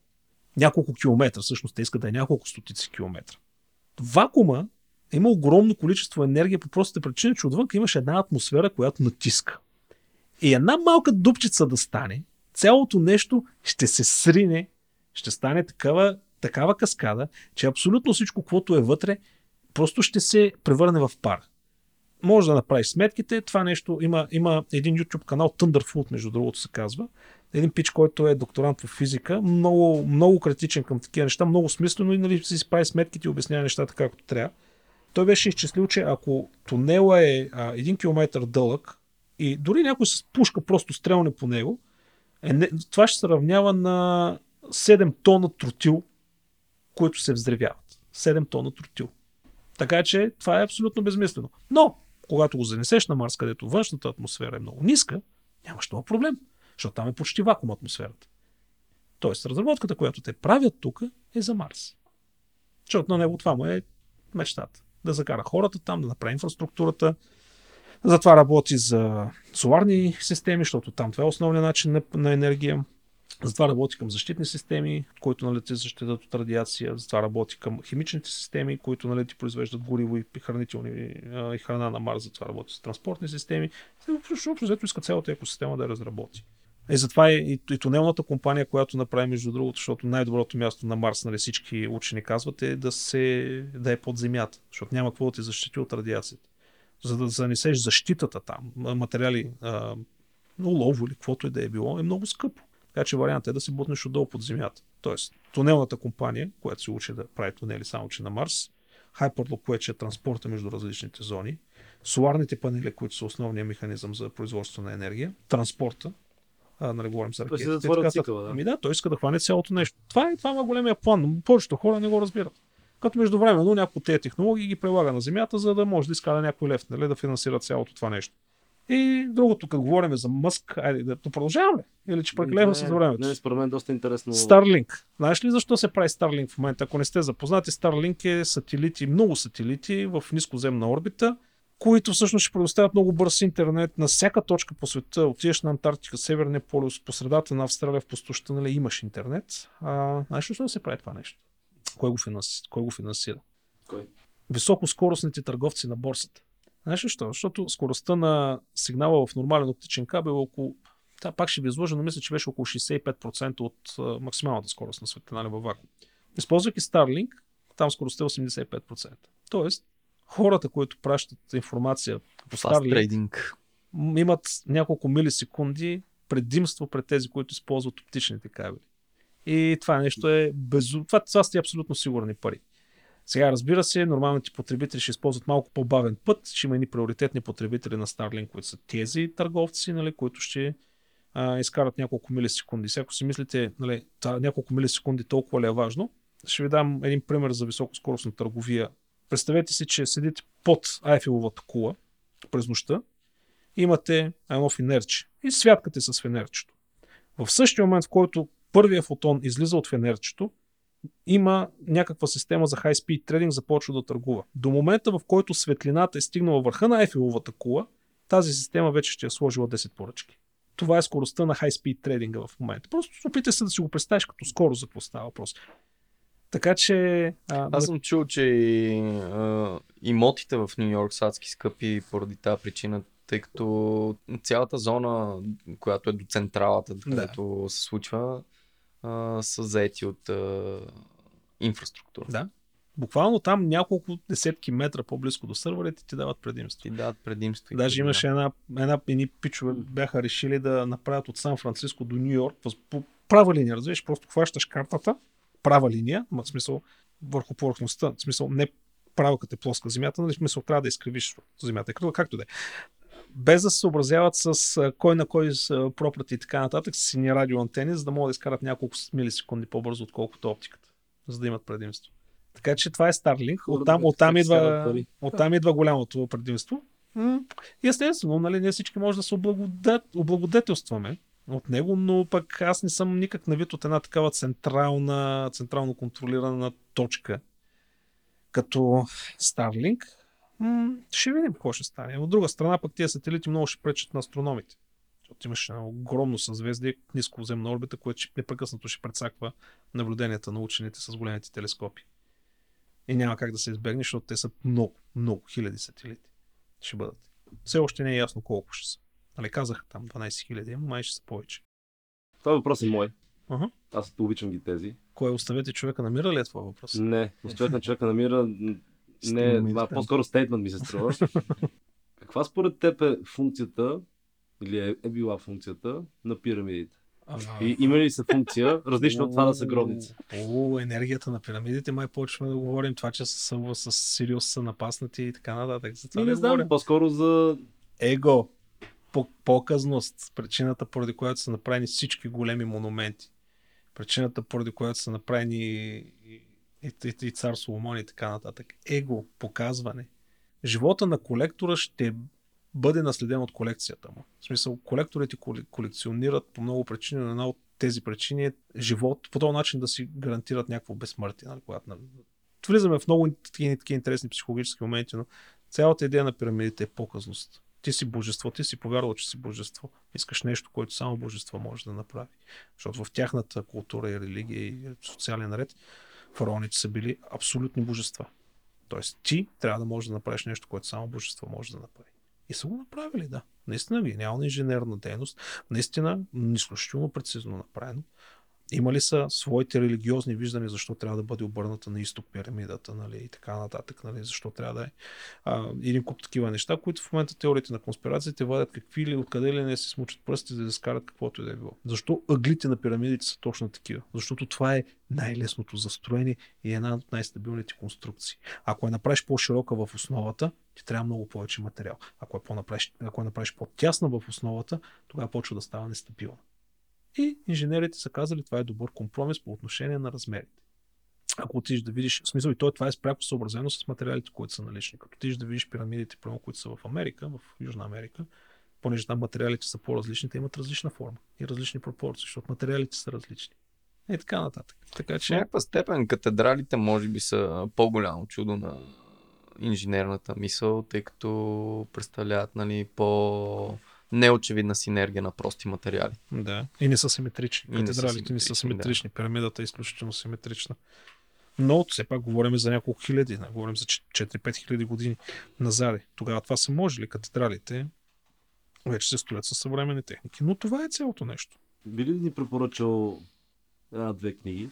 Няколко километра, всъщност те искат да е няколко стотици километра. Вакуума има огромно количество енергия по простата причина, че отвън имаш една атмосфера, която натиска. И една малка дупчица да стане, цялото нещо ще се срине, ще стане такава каскада, че абсолютно всичко, което е вътре, просто ще се превърне в пар. Може да направиш сметките, това нещо има един YouTube канал, Thunderfoot, между другото се казва, един пич, който е докторант по физика, много, много критичен към такива неща, много смислено и си прави сметките и обяснява нещата както трябва. Той беше изчислил, че ако тунела е 1 км дълъг и дори някой се пушка просто стрелне по него, това ще се равнява на 7 тона тротил, които се взривяват. 7 тона тротил. Така че това е абсолютно безмислено. Но, когато го занесеш на Марс, където външната атмосфера е много ниска, нямаш това проблем, защото там е почти вакуум атмосферата. Тоест, разработката, която те правят тук, е за Марс. Защото на него това му е мечтата. Да закара хората там, да направи инфраструктурата. Затова работи за соларни системи, защото там това е основният начин на енергия. Затова работи към защитни системи, които те защитат от радиация. Затова работи към химичните системи, които ти произвеждат гориво и хранителни и храна на Марс. Затова работи с транспортни системи. Защото иска цялата екосистема да я разработи. И затова и тунелната компания, която направи, между другото, защото най-доброто място на Марс, всички учени казват, е да е под земята, защото няма какво да те защити от радиацията. За да занесеш защитата там, материали, олово или каквото и да е било, е много скъпо. Така че вариантът е да се бутнеш отдолу под земята. Тоест, тунелната компания, която се учи да прави тунели само че на Марс, Hyperloop, което е транспорта между различните зони, соларните панели, които са основният механизъм за производство на енергия, транспорта, говорим за ракетите. Той си затворят цикъла, да? Ами да, той иска да хване цялото нещо. Това е големия план, но повечето хора не го разбират. Като междувременно някои от тези технологии ги прилага на земята, за да може да изкара някой лев, да финансира цялото това нещо. И другото, като говорим за Мъск, айде да продължаваме. Или че преклева с времето. Не, според мен доста интересно. Starlink. Знаеш ли защо се прави Starlink в момента? Ако не сте запознати, Starlink е сателити, много сателити в нискоземна орбита, които всъщност ще предоставят много бърз интернет на всяка точка по света. Отидеш на Антарктика, Северния полюс, по средата на Австралия, в пустоща, имаш интернет. Знаеш ли защо се прави това нещо? Кой го финансира? Кой? Високоскоростните търговци на борсата. Знаеш ли защо? Защото скоростта на сигнала в нормален оптичен кабел е около... Та пак ще ви изложа, но мисля, че беше около 65% от максималната скорост на светлина във вакуум. Използвайки Starlink, там скоростта е 85%. Тоест, хората, които пращат информация по Starlink, имат няколко милисекунди предимство пред тези, които използват оптичните кабели. И това нещо е безумно. Това сте абсолютно сигурни пари. Сега, разбира се, нормалните потребители ще използват малко по-бавен път, ще има едни приоритетни потребители на Starlink, които са тези търговци, които ще изкарат няколко милисекунди. Сега, ако си мислите, няколко милисекунди толкова ли е важно, ще ви дам един пример за високоскоростна търговия. Представете си, че седите под Айфеловата кула през нощта, имате едно фенерче и святкате с фенерчето. В същия момент, в който първия фотон излиза от фенерчето, има някаква система за high-speed trading, започва да търгува. До момента, в който светлината е стигнала върха на Айфеловата кула, тази система вече ще е сложила 10 поръчки. Това е скоростта на high-speed трейдинга в момента. Просто опитай се да си го представиш като скорост, за какво става въпрос. Така че... Аз съм чул, че имотите в Ню Йорк са адски скъпи поради тази причина, тъй като цялата зона, която е до централата, където се случва, са заети от инфраструктура. Да. Буквално там няколко десетки метра по-близко до сървърите ти дават предимство. Ти дават предимство. Даже имаше едни пичове, бяха решили да направят от Сан-Франциско до Ню Йорк по права линия, разбираш, просто хващаш картата, права линия, в смисъл върху повърхността, в смисъл не права като е плоска земята, но в смисъл трябва да изкривиш земята, кръгла, както да е. Без да се съобразяват с кой на кой пропрати и така нататък, с сини радиоантени, за да могат да изкарат няколко милисекунди по-бързо, отколкото оптиката, за да имат предимство. Така че това е Starlink, оттам идва голямото предимство. И естествено, нали, ние всички може да се облагодетелстваме от него, но пък аз не съм никак навит от една такава централно контролирана точка като Starlink. Ще видим какво ще стане. От друга страна пък тия сателити много ще пречат на астрономите. Защото имаш едно огромно съзвездие, нискоземна орбита, което непрекъснато ще прецаква наблюденията на учените с големите телескопи. И няма как да се избегне, защото те са много, много хиляди сателити. Ще бъдат. Все още не е ясно колко ще са. Нали, казаха там 12 хиляди, май ще са повече. Това въпрос е мой. Uh-huh. Аз обичам ги тези. Кое, оставете човека на мира ли е това въпрос? Не, оставете на човека на мира... Не, по-скоро стейтмент ми се струва. Каква според теб е функцията, или е била функцията на пирамидите? И има ли се функция, различна от това да са гробници? Енергията на пирамидите, май почваме да говорим това, че с Сириус са напаснати и така нататък. Не знам, по-скоро за его, показност, причината поради която са направени всички големи монументи, причината поради която са направени и цар Соломон и така нататък. Его, показване. Живота на колектора ще бъде наследен от колекцията му. В смисъл, колекторите колекционират по много причини, но една от тези причини е живот, по този начин да си гарантират някакво безсмъртие. Влизаме в много такива интересни психологически моменти, но цялата идея на пирамидите е показност. Ти си божество, ти си повярвал, че си божество. Искаш нещо, което само божество може да направи. Защото в тяхната култура и религия и социален ред фараоните са били абсолютни божества. Тоест ти трябва да можеш да направиш нещо, което само божество може да направи. И са го направили, да. Наистина гениална инженерна дейност, наистина изключително прецизно направено. Имали са своите религиозни виждания, защо трябва да бъде обърната на изток пирамидата, нали, и така нататък, нали, защо трябва да е един куп такива неща, които в момента теориите на конспирациите вадят какви ли, откъде ли не се смучат пръсти, да изкарат каквото и да е било. Защо ъглите на пирамидите са точно такива? Защото това е най-лесното застроение и една от най-стабилните конструкции. Ако я направиш по-широка в основата, ти трябва много повече материал. Ако я направиш по-тясна в основата, тогава почва да става нестабилна. И инженерите са казали, това е добър компромис по отношение на размерите. Ако отидеш да видиш, в смисъл и това е пряко съобразено с материалите, които са налични. Като отидеш да видиш пирамидите, които са в Америка, в Южна Америка, понеже там материалите са по-различни, те имат различна форма и различни пропорции, защото материалите са различни. И така нататък. Така че в някаква степен катедралите може би са по-голямо чудо на инженерната мисъл, тъй като представляват, нали, по... неочевидна синергия на прости материали. Да, и не са симетрични. Катедралите не са симетрични. Да. Пирамидата е изключително симетрична. Но все пак говорим за няколко хиляди, говорим за 4-5 хиляди години назад. Тогава това са можели катедралите. Вече се строят със съвременни техники. Но това е цялото нещо. Би ли ни препоръчал една-две книги,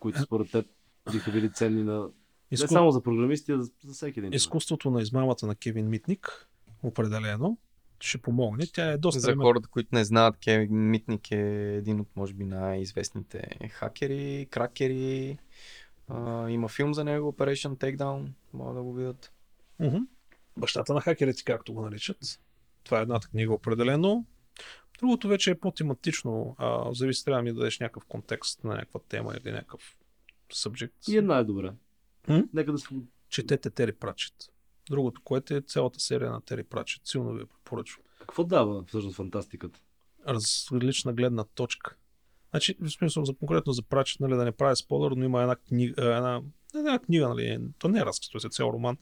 които според теб биха били ценни на... не само за програмисти, а за всеки един. Изкуството на измамата на Кевин Митник, определено ще помогне. Тя е доста... За хората, които не знаят, Кевин Митник е един от, може би, най-известните хакери, кракери. Има филм за него, Operation Takedown. Могат да го видят. Uh-huh. Бащата на хакерите, както го наричат. Това е едната книга, определено. Другото вече е по-тематично. Зависи, трябва ми да дадеш някакъв контекст на някаква тема или някакъв субжект. И една е добра. Нека да се... Четете Терри Пратчет. Другото, което е цялата серия на Терри Пратчет. Силно ви препоръчвам. Какво дава всъщност фантастиката? Различна гледна точка. Значи, в смисъл, конкретно за Пратчет, нали, да не прави спойлер, но има една книга, една книга, нали, то не е разказ, то е цял роман,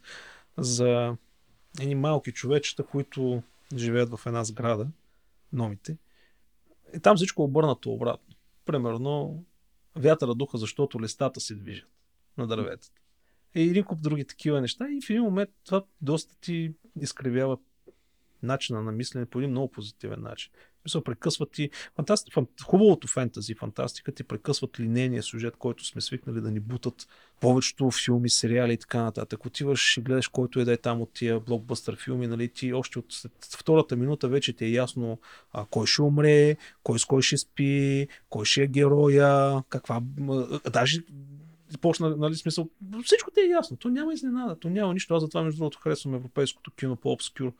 за едни малки човечета, които живеят в една сграда, номите. И там всичко обърнато обратно. Примерно, вятъра духа, защото листата се движат. на дърветата. И един куп други такива неща. И в един момент това доста ти изкривява начина на мислене по един много позитивен начин. Мисля, прекъсват ти хубавото фентази, фантастика ти прекъсват линейния сюжет, който сме свикнали да ни бутат повечето филми, сериали и така нататък. Отиваш и гледаш който е да е там от тия блокбъстър филми, нали, ти още от втората минута вече ти е ясно кой ще умре, кой с кой ще спи, кой ще е героя, каква... Даже почна, нали, смисъл, всичко ти е ясно, то няма изненада, то няма нищо. Аз затова, между другото, харесвам европейското кино по-обскюр.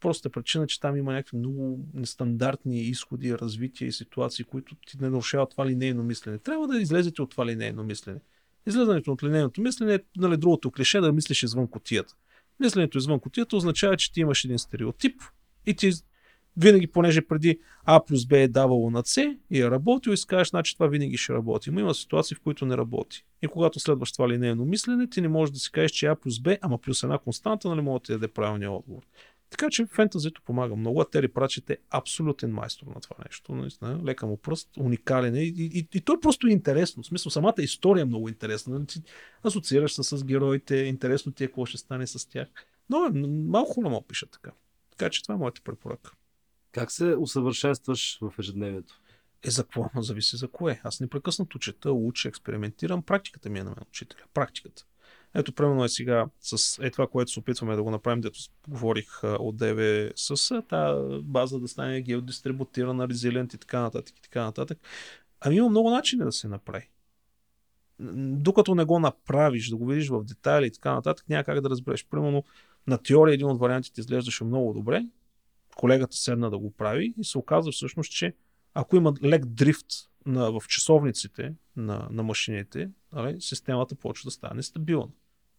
Просто е причина, че там има някакви много нестандартни изходи, развития и ситуации, които ти не нарушават това линейно мислене. Трябва да излезете от това линейно мислене. Излезането от линейното мислене е, нали, другото клише, да мислиш извън кутията. Мисленето извън кутията означава, че ти имаш един стереотип и ти винаги, понеже преди А плюс Б е давало на С и е работил, и си кажеш, значи това винаги ще работи. Но има ситуации, в които не работи. И когато следваш това линейно мислене, ти не можеш да си кажеш, че А плюс Б, ама плюс една константа, нали, мога да ти даде правилния отговор. Така че фентазито помага много, а Терри Пратчет е абсолютен майстор на това нещо. Наистина, лека му пръст, уникален е. И то е просто интересно. В смисъл, самата история е много интересна. Ти асоциираш се с героите, интересно ти е какво ще стане с тях. Но малко не мога пиша така. Така че това е моята препоръка. Как се усъвършенстваш в ежедневието? За какво? Зависи за кое. Аз непрекъснато чета, уча, експериментирам. Практиката ми е на мен учителя. Практиката. Ето, примерно е сега с това, което се опитваме да го направим, дето говорих от ДВ с тази база да стане геодистрибутирана, резилент и така нататък и така нататък. Ами има много начини да се направи. Докато не го направиш, да го видиш в детайли и така нататък, няма как да разбереш. Примерно на теория един от вариантите изглеждаше много добре, колегата седна да го прави и се оказва всъщност, че ако има лек дрифт в часовниците на машините, системата почва да стане стабилна.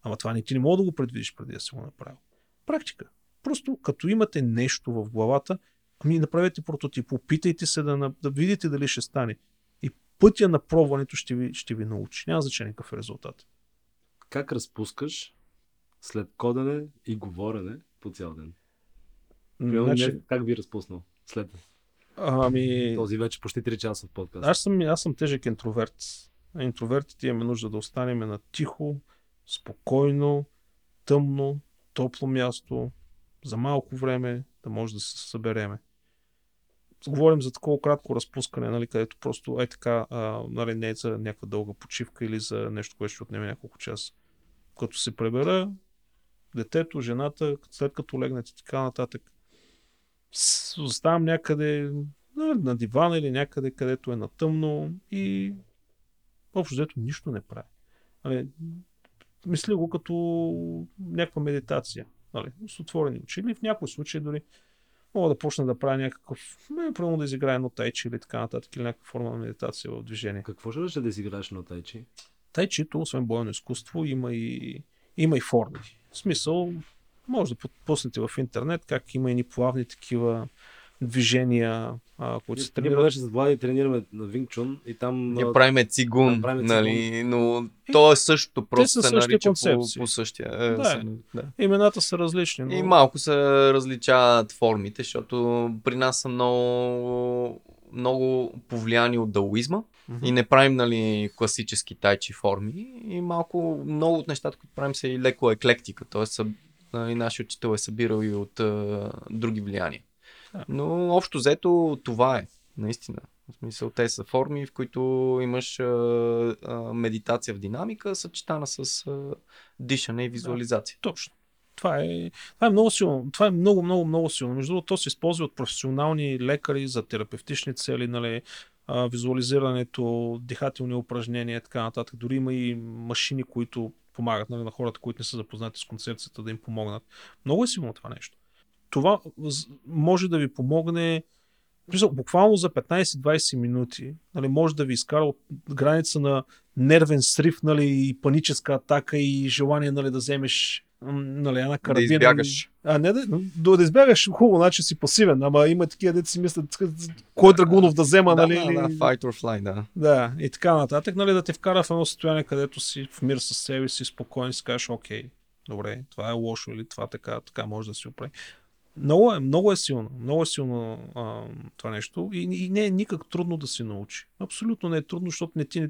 Ама това ти не мога да го предвидиш преди да си го направил. Практика. Просто като имате нещо в главата, направете прототип, опитайте се да видите дали ще стане. И пътя на пробването ще ви научи. Няма значение какъв е резултат. Как разпускаш след кодене и говорене по цял ден? Как би разпуснал след този вече почти 3 часа в подкаст? Аз съм тежък интроверт. Интровертите имаме нужда да останем на тихо, спокойно, тъмно, топло място, за малко време да може да се събереме. Говорим за такова кратко разпускане, нали, където просто така, нали, не е за някаква дълга почивка или за нещо, което ще отнеме няколко часа. Като се пребера, детето, жената, след като легнете, така нататък, оставам някъде на дивана или някъде, където е на тъмно и общо взето нищо не прави. Мисля го като някаква медитация. С отворени очи. Или в някой случай дори мога да почна да правя някакъв, примерно да изиграя едно тайчи или така нататък, или някаква форма на медитация в движение. Какво ще беше да изиграеш едно тайчи? Тайчито, освен бойно изкуство, има и форми. В смисъл, може да подпуснете в интернет как има и плавни такива движения, които се тренират. Ние беше с Влади тренираме на Вингчун и там... Ние правиме цигун, нали, но то е същото, просто се нарича по същия. Да. Имената са различни. Но... И малко се различават формите, защото при нас са много, много повлияни от даоизма. И не правим, нали, класически тайчи форми и малко, много от нещата, които правим, са и леко еклектика, т.е. нашия учител е събирал и от други влияния. Но общо взето това е, наистина. В смисъл, те са форми, в които имаш медитация в динамика, съчетана с дишане и визуализация. Да, точно. Това е много силно. Това е много, много, много силно. Между другото, то се използва от професионални лекари за терапевтични цели, нали, визуализирането, дихателни упражнения, така нататък. Дори има и машини, които помагат, нали, на хората, които не са запознати с концепцията, да им помогнат. Много е силно това нещо. Това може да ви помогне буквално за 15-20 минути, нали, може да ви изкара от граница на нервен срив, нали, и паническа атака и желание, нали, да вземеш, нали, една карабина. Да избягаш. Да избягаш, хубаво, значи си пасивен, ама има такива деца си мислят кой Драгунов да взема, нали. Fight or fly, да. И така нататък, нали, да те вкара в едно състояние, където си в мир със себе си, спокоен, си кажеш, окей, добре, това е лошо или това така може да си оправи. Много е силно. Много е силно това нещо и не е никак трудно да се научи. Абсолютно не е трудно, защото не ти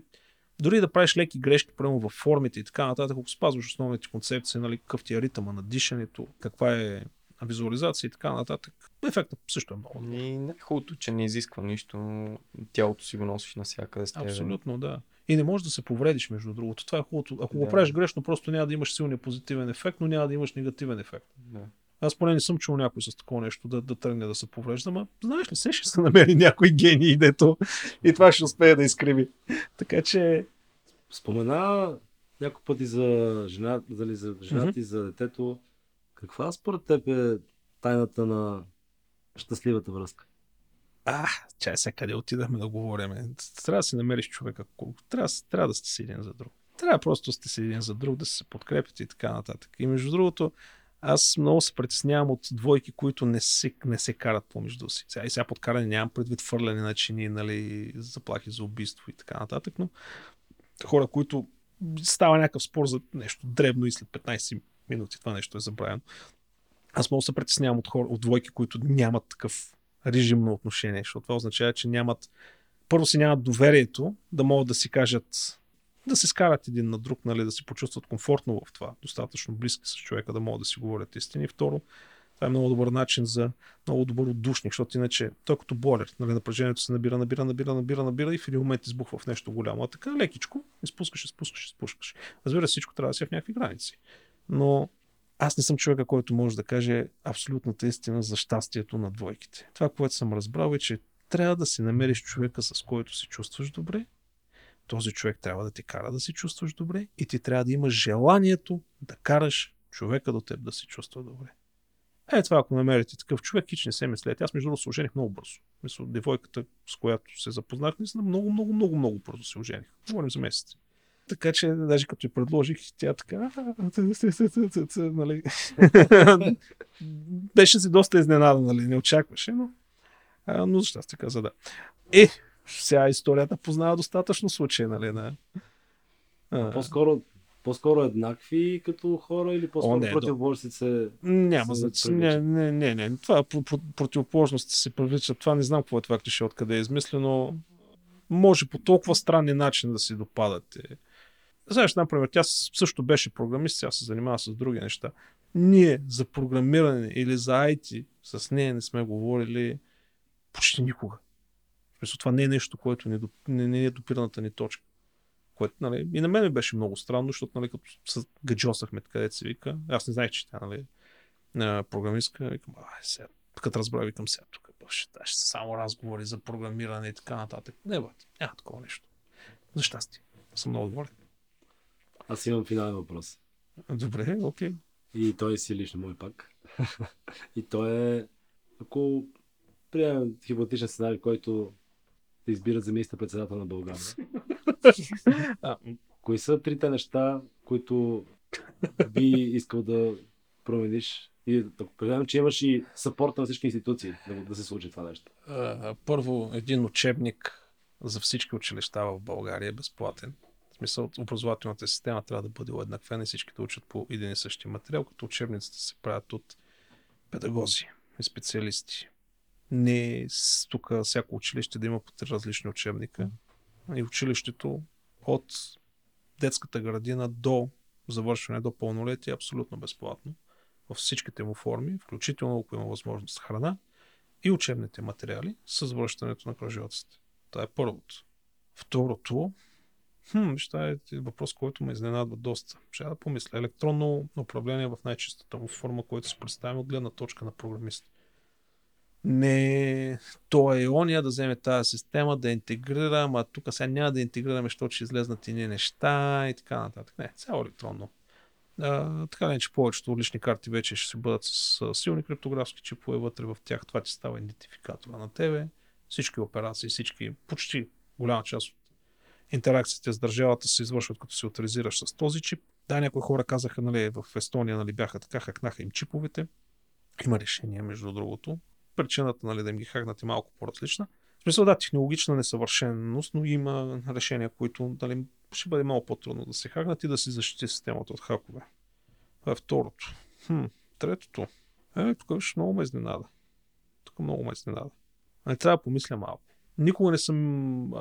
Дори да правиш леки грешки, прямо във формите и така нататък, ако спазваш основните концепции, нали, какъв ти е ритъма на дишането, каква е визуализация и така нататък, ефектът също е много. И най-хубавото, че не изисква нищо, тялото си го носиш навсякъде с теб. Абсолютно, да. И не можеш да се повредиш, между другото. Това е хубавото. Ако го правиш грешно, просто няма да имаш силния позитивен ефект, но няма да имаш негативен ефект. Да. Аз поне не съм чул някой с такова нещо да тръгне да се поврежда, ма знаеш ли, се ще се намери някой гений, дето и това ще успее да изкриви. Така че... Спомена няколко пъти за жената и за детето. Каква според теб е тайната на щастливата връзка? Чай сега къде отидахме да говорим. Трябва да си намериш човека. Трябва да сте си един за друг. Трябва просто да сте си един за друг, да се подкрепите и така нататък. И между другото, аз много се притеснявам от двойки, които не се карат помежду си. Сега подкаране нямам предвид фърляне на чини, нали, заплахи за убийство и така нататък, но хора, които става някакъв спор за нещо дребно и след 15 минути това нещо е забравено. Аз много се притеснявам от двойки, които нямат такъв режим на отношение, защото това означава, че нямат, първо си нямат доверието да могат да си кажат, да се скарат един на друг, нали, да се почувстват комфортно в това, достатъчно близки с човека, да могат да си говорят истини. Второ, това е много добър начин за много добър отдушник, защото иначе той като бойлер, нали, напрежението се набира и в един момент избухва в нещо голямо. А така лекичко изпускаш. Разбира се, всичко трябва да си е в някакви граници. Но аз не съм човека, който може да каже абсолютната истина за щастието на двойките. Това, което съм разбрал, е, че трябва да си намериш човека, с който се чувстваш добре. Този човек трябва да те кара да се чувстваш добре и ти трябва да имаш желанието да караш човека до теб да се чувства добре. Това, ако намерите такъв човек, хич не се мислете. Аз между другото се ожених много бързо. Мисля, девойката, с която се запознах, много бързо се ожених. Говорим за месеци. Така че, даже като я предложих, тя така... Беше си доста изненада, нали? Не очакваше, но за щастие каза да. Сега историята познава достатъчно случаи, нали? Да. По-скоро еднакви като хора или по-скоро противоположности се... Няма значение. Не. Това противоположности се привличат. Това не знам какво е това клише, откъде е измислено. Може по толкова странни начин да си допадате. Знаеш, например, тя също беше програмист, тя се занимава с други неща. Ние за програмиране или за IT с нея не сме говорили почти никога. Това не е нещо, което не е допираната ни точка. Което, нали, и на мен беше много странно, защото, нали, като се гаджосахме, където се вика, аз не знаех, че тя, нали, програмистка, викам, сега, като разбрах, викам сега тук, ще само разговори за програмиране и така нататък. Не, бъде, няма такова нещо. За щастие, съм много доволен. Аз имам финален въпрос. Добре, окей. И той си лично мой пак. И той е, ако приемем хипотетичен сценарий, който да избират за министър-председател на България. Кои са трите неща, които би искал да промениш? И да предполагам, че имаш и съпорта на всички институции да се случи това нещо. Първо, един учебник за всички училища в България е безплатен. В смисъл, образователната система трябва да бъде уеднаквена и всички да учат по един и същи материал, като учебниците се правят от педагози и специалисти. Не тук всяко училище да има по 3 различни учебника. И училището от детската градина до завършване до пълнолетие е абсолютно безплатно. Във всичките му форми, включително ако има възможност храна и учебните материали с връщането на кръжоците. Това е първото. Второто, това е въпрос, който ме изненадва доста. Ще да помисля. Електронно управление в най-чистата му форма, която се представя от гледна точка на програмист. Не, то е ония да вземе тази система, да интегрира, ама тук сега няма да интегрираме, защото ще излезнат и неща и така нататък. Не, цяло електронно. Така не, че повечето лични карти вече ще си бъдат с силни криптографски чипове вътре в тях. Това ти става идентификатора на тебе. Всички операции, почти голяма част от интеракциите с държавата се извършват, като се авторизираш с този чип. Да, някои хора казаха, нали, в Естония, нали, бяха така, хакнаха им чиповете. Има решение, между другото. Причината, нали, да им ги хакнат е малко по-различна. В смисъл, да, технологична несъвършеност, но има решения, които, нали, ще бъде малко по-трудно да се хакнат и да си защити системата от хакове. Това е второто. Третото. Тук много ме изненада. Не трябва да помисля малко. никога не съм,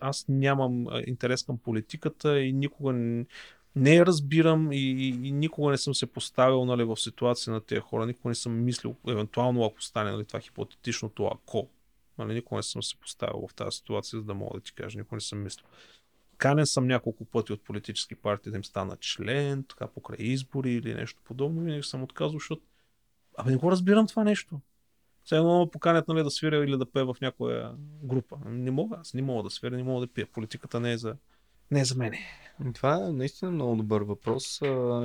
аз нямам интерес към политиката и никога не я разбирам и никога не съм се поставил, нали, в ситуация на тези хора, никога не съм мислил, евентуално ако стане, нали, това хипотетичното ако, нали, никога не съм се поставил в тази ситуация, за да мога да ти кажа, никога не съм мислил. Канен съм няколко пъти от политически партии да им стана член, така покрай избори или нещо подобно, винаги съм отказвал, защото не го разбирам това нещо. Сега много поканят, нали, да свиря или да пея в някоя група. Не мога, аз не мога да свиря, не мога да пия. Политиката не е за мене. Това е наистина много добър въпрос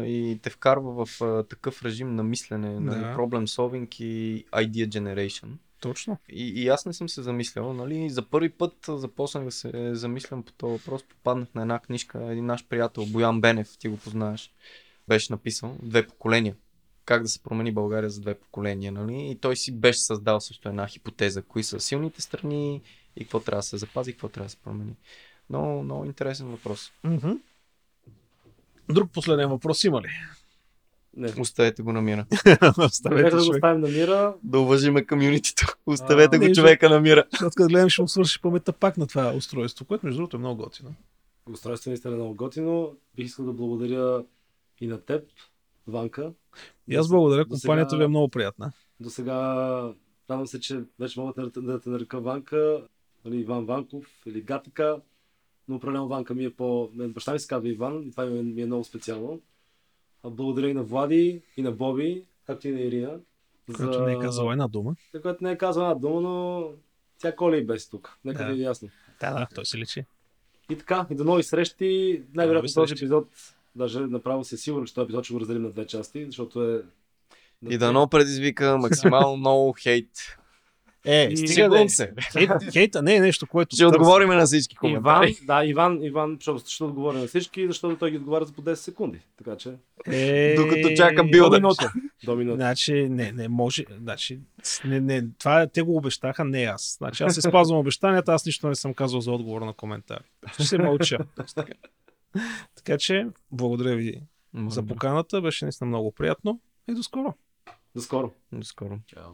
и те вкарва в такъв режим на мислене, на проблем solving и idea generation. Точно. И аз не съм се замислял, нали? За първи път започнах да се замислям по този въпрос. Попаднах на една книжка, един наш приятел, Боян Бенев, ти го познаваш, беше написал "Две поколения. Как да се промени България за две поколения", нали? И той си беше създал също една хипотеза, кои са силните страни и какво трябва да се запази, какво трябва да се промени. Но много интересен въпрос. Mm-hmm. Друг последен въпрос има ли? Не. Оставете го на мира. Оставете да го оставим на мира. Да уважиме комюнитито. Оставете го човека на мира. Като гледам, ще му свърши паметта пак на това устройство, което между другото е много готино. Устройство наистина е много готино. Бих искал да благодаря и на теб, Ванка. И аз благодаря. Компанията ви е много приятна. До сега радвам се, че вече мога да те нарека Ванка, или Иван Ванков, или Гатака. Но определено Ванка ми е по... Баща ми се казва Иван и това ми е много специално. Благодаря и на Влади, и на Боби, както и на Ирина. Която не е казала една дума. Която не е казала една дума, но тя коли и без тук. Нека да ви е ясно. Да, той се личи. И така, и до нови срещи. Най-вероятно този епизод, даже направо си сигурен, че този епизод ще го разделим на две части, защото е... И дано предизвика максимално много хейт. Стигам се. Хейта не е нещо, което... Ще отговорим на всички коментари. Иван, ще отговори на всички, защото той ги отговаря за по 10 секунди. Така че... Докато чакам билда. До минута. Значи, не може... Значи, не, това те го обещаха, не аз. Значи, аз се спазвам обещанията, аз нищо не съм казал за отговор на коментари. Ще се мълча. Така че, благодаря ви за поканата. Беше наистина много приятно и до скоро. Чао.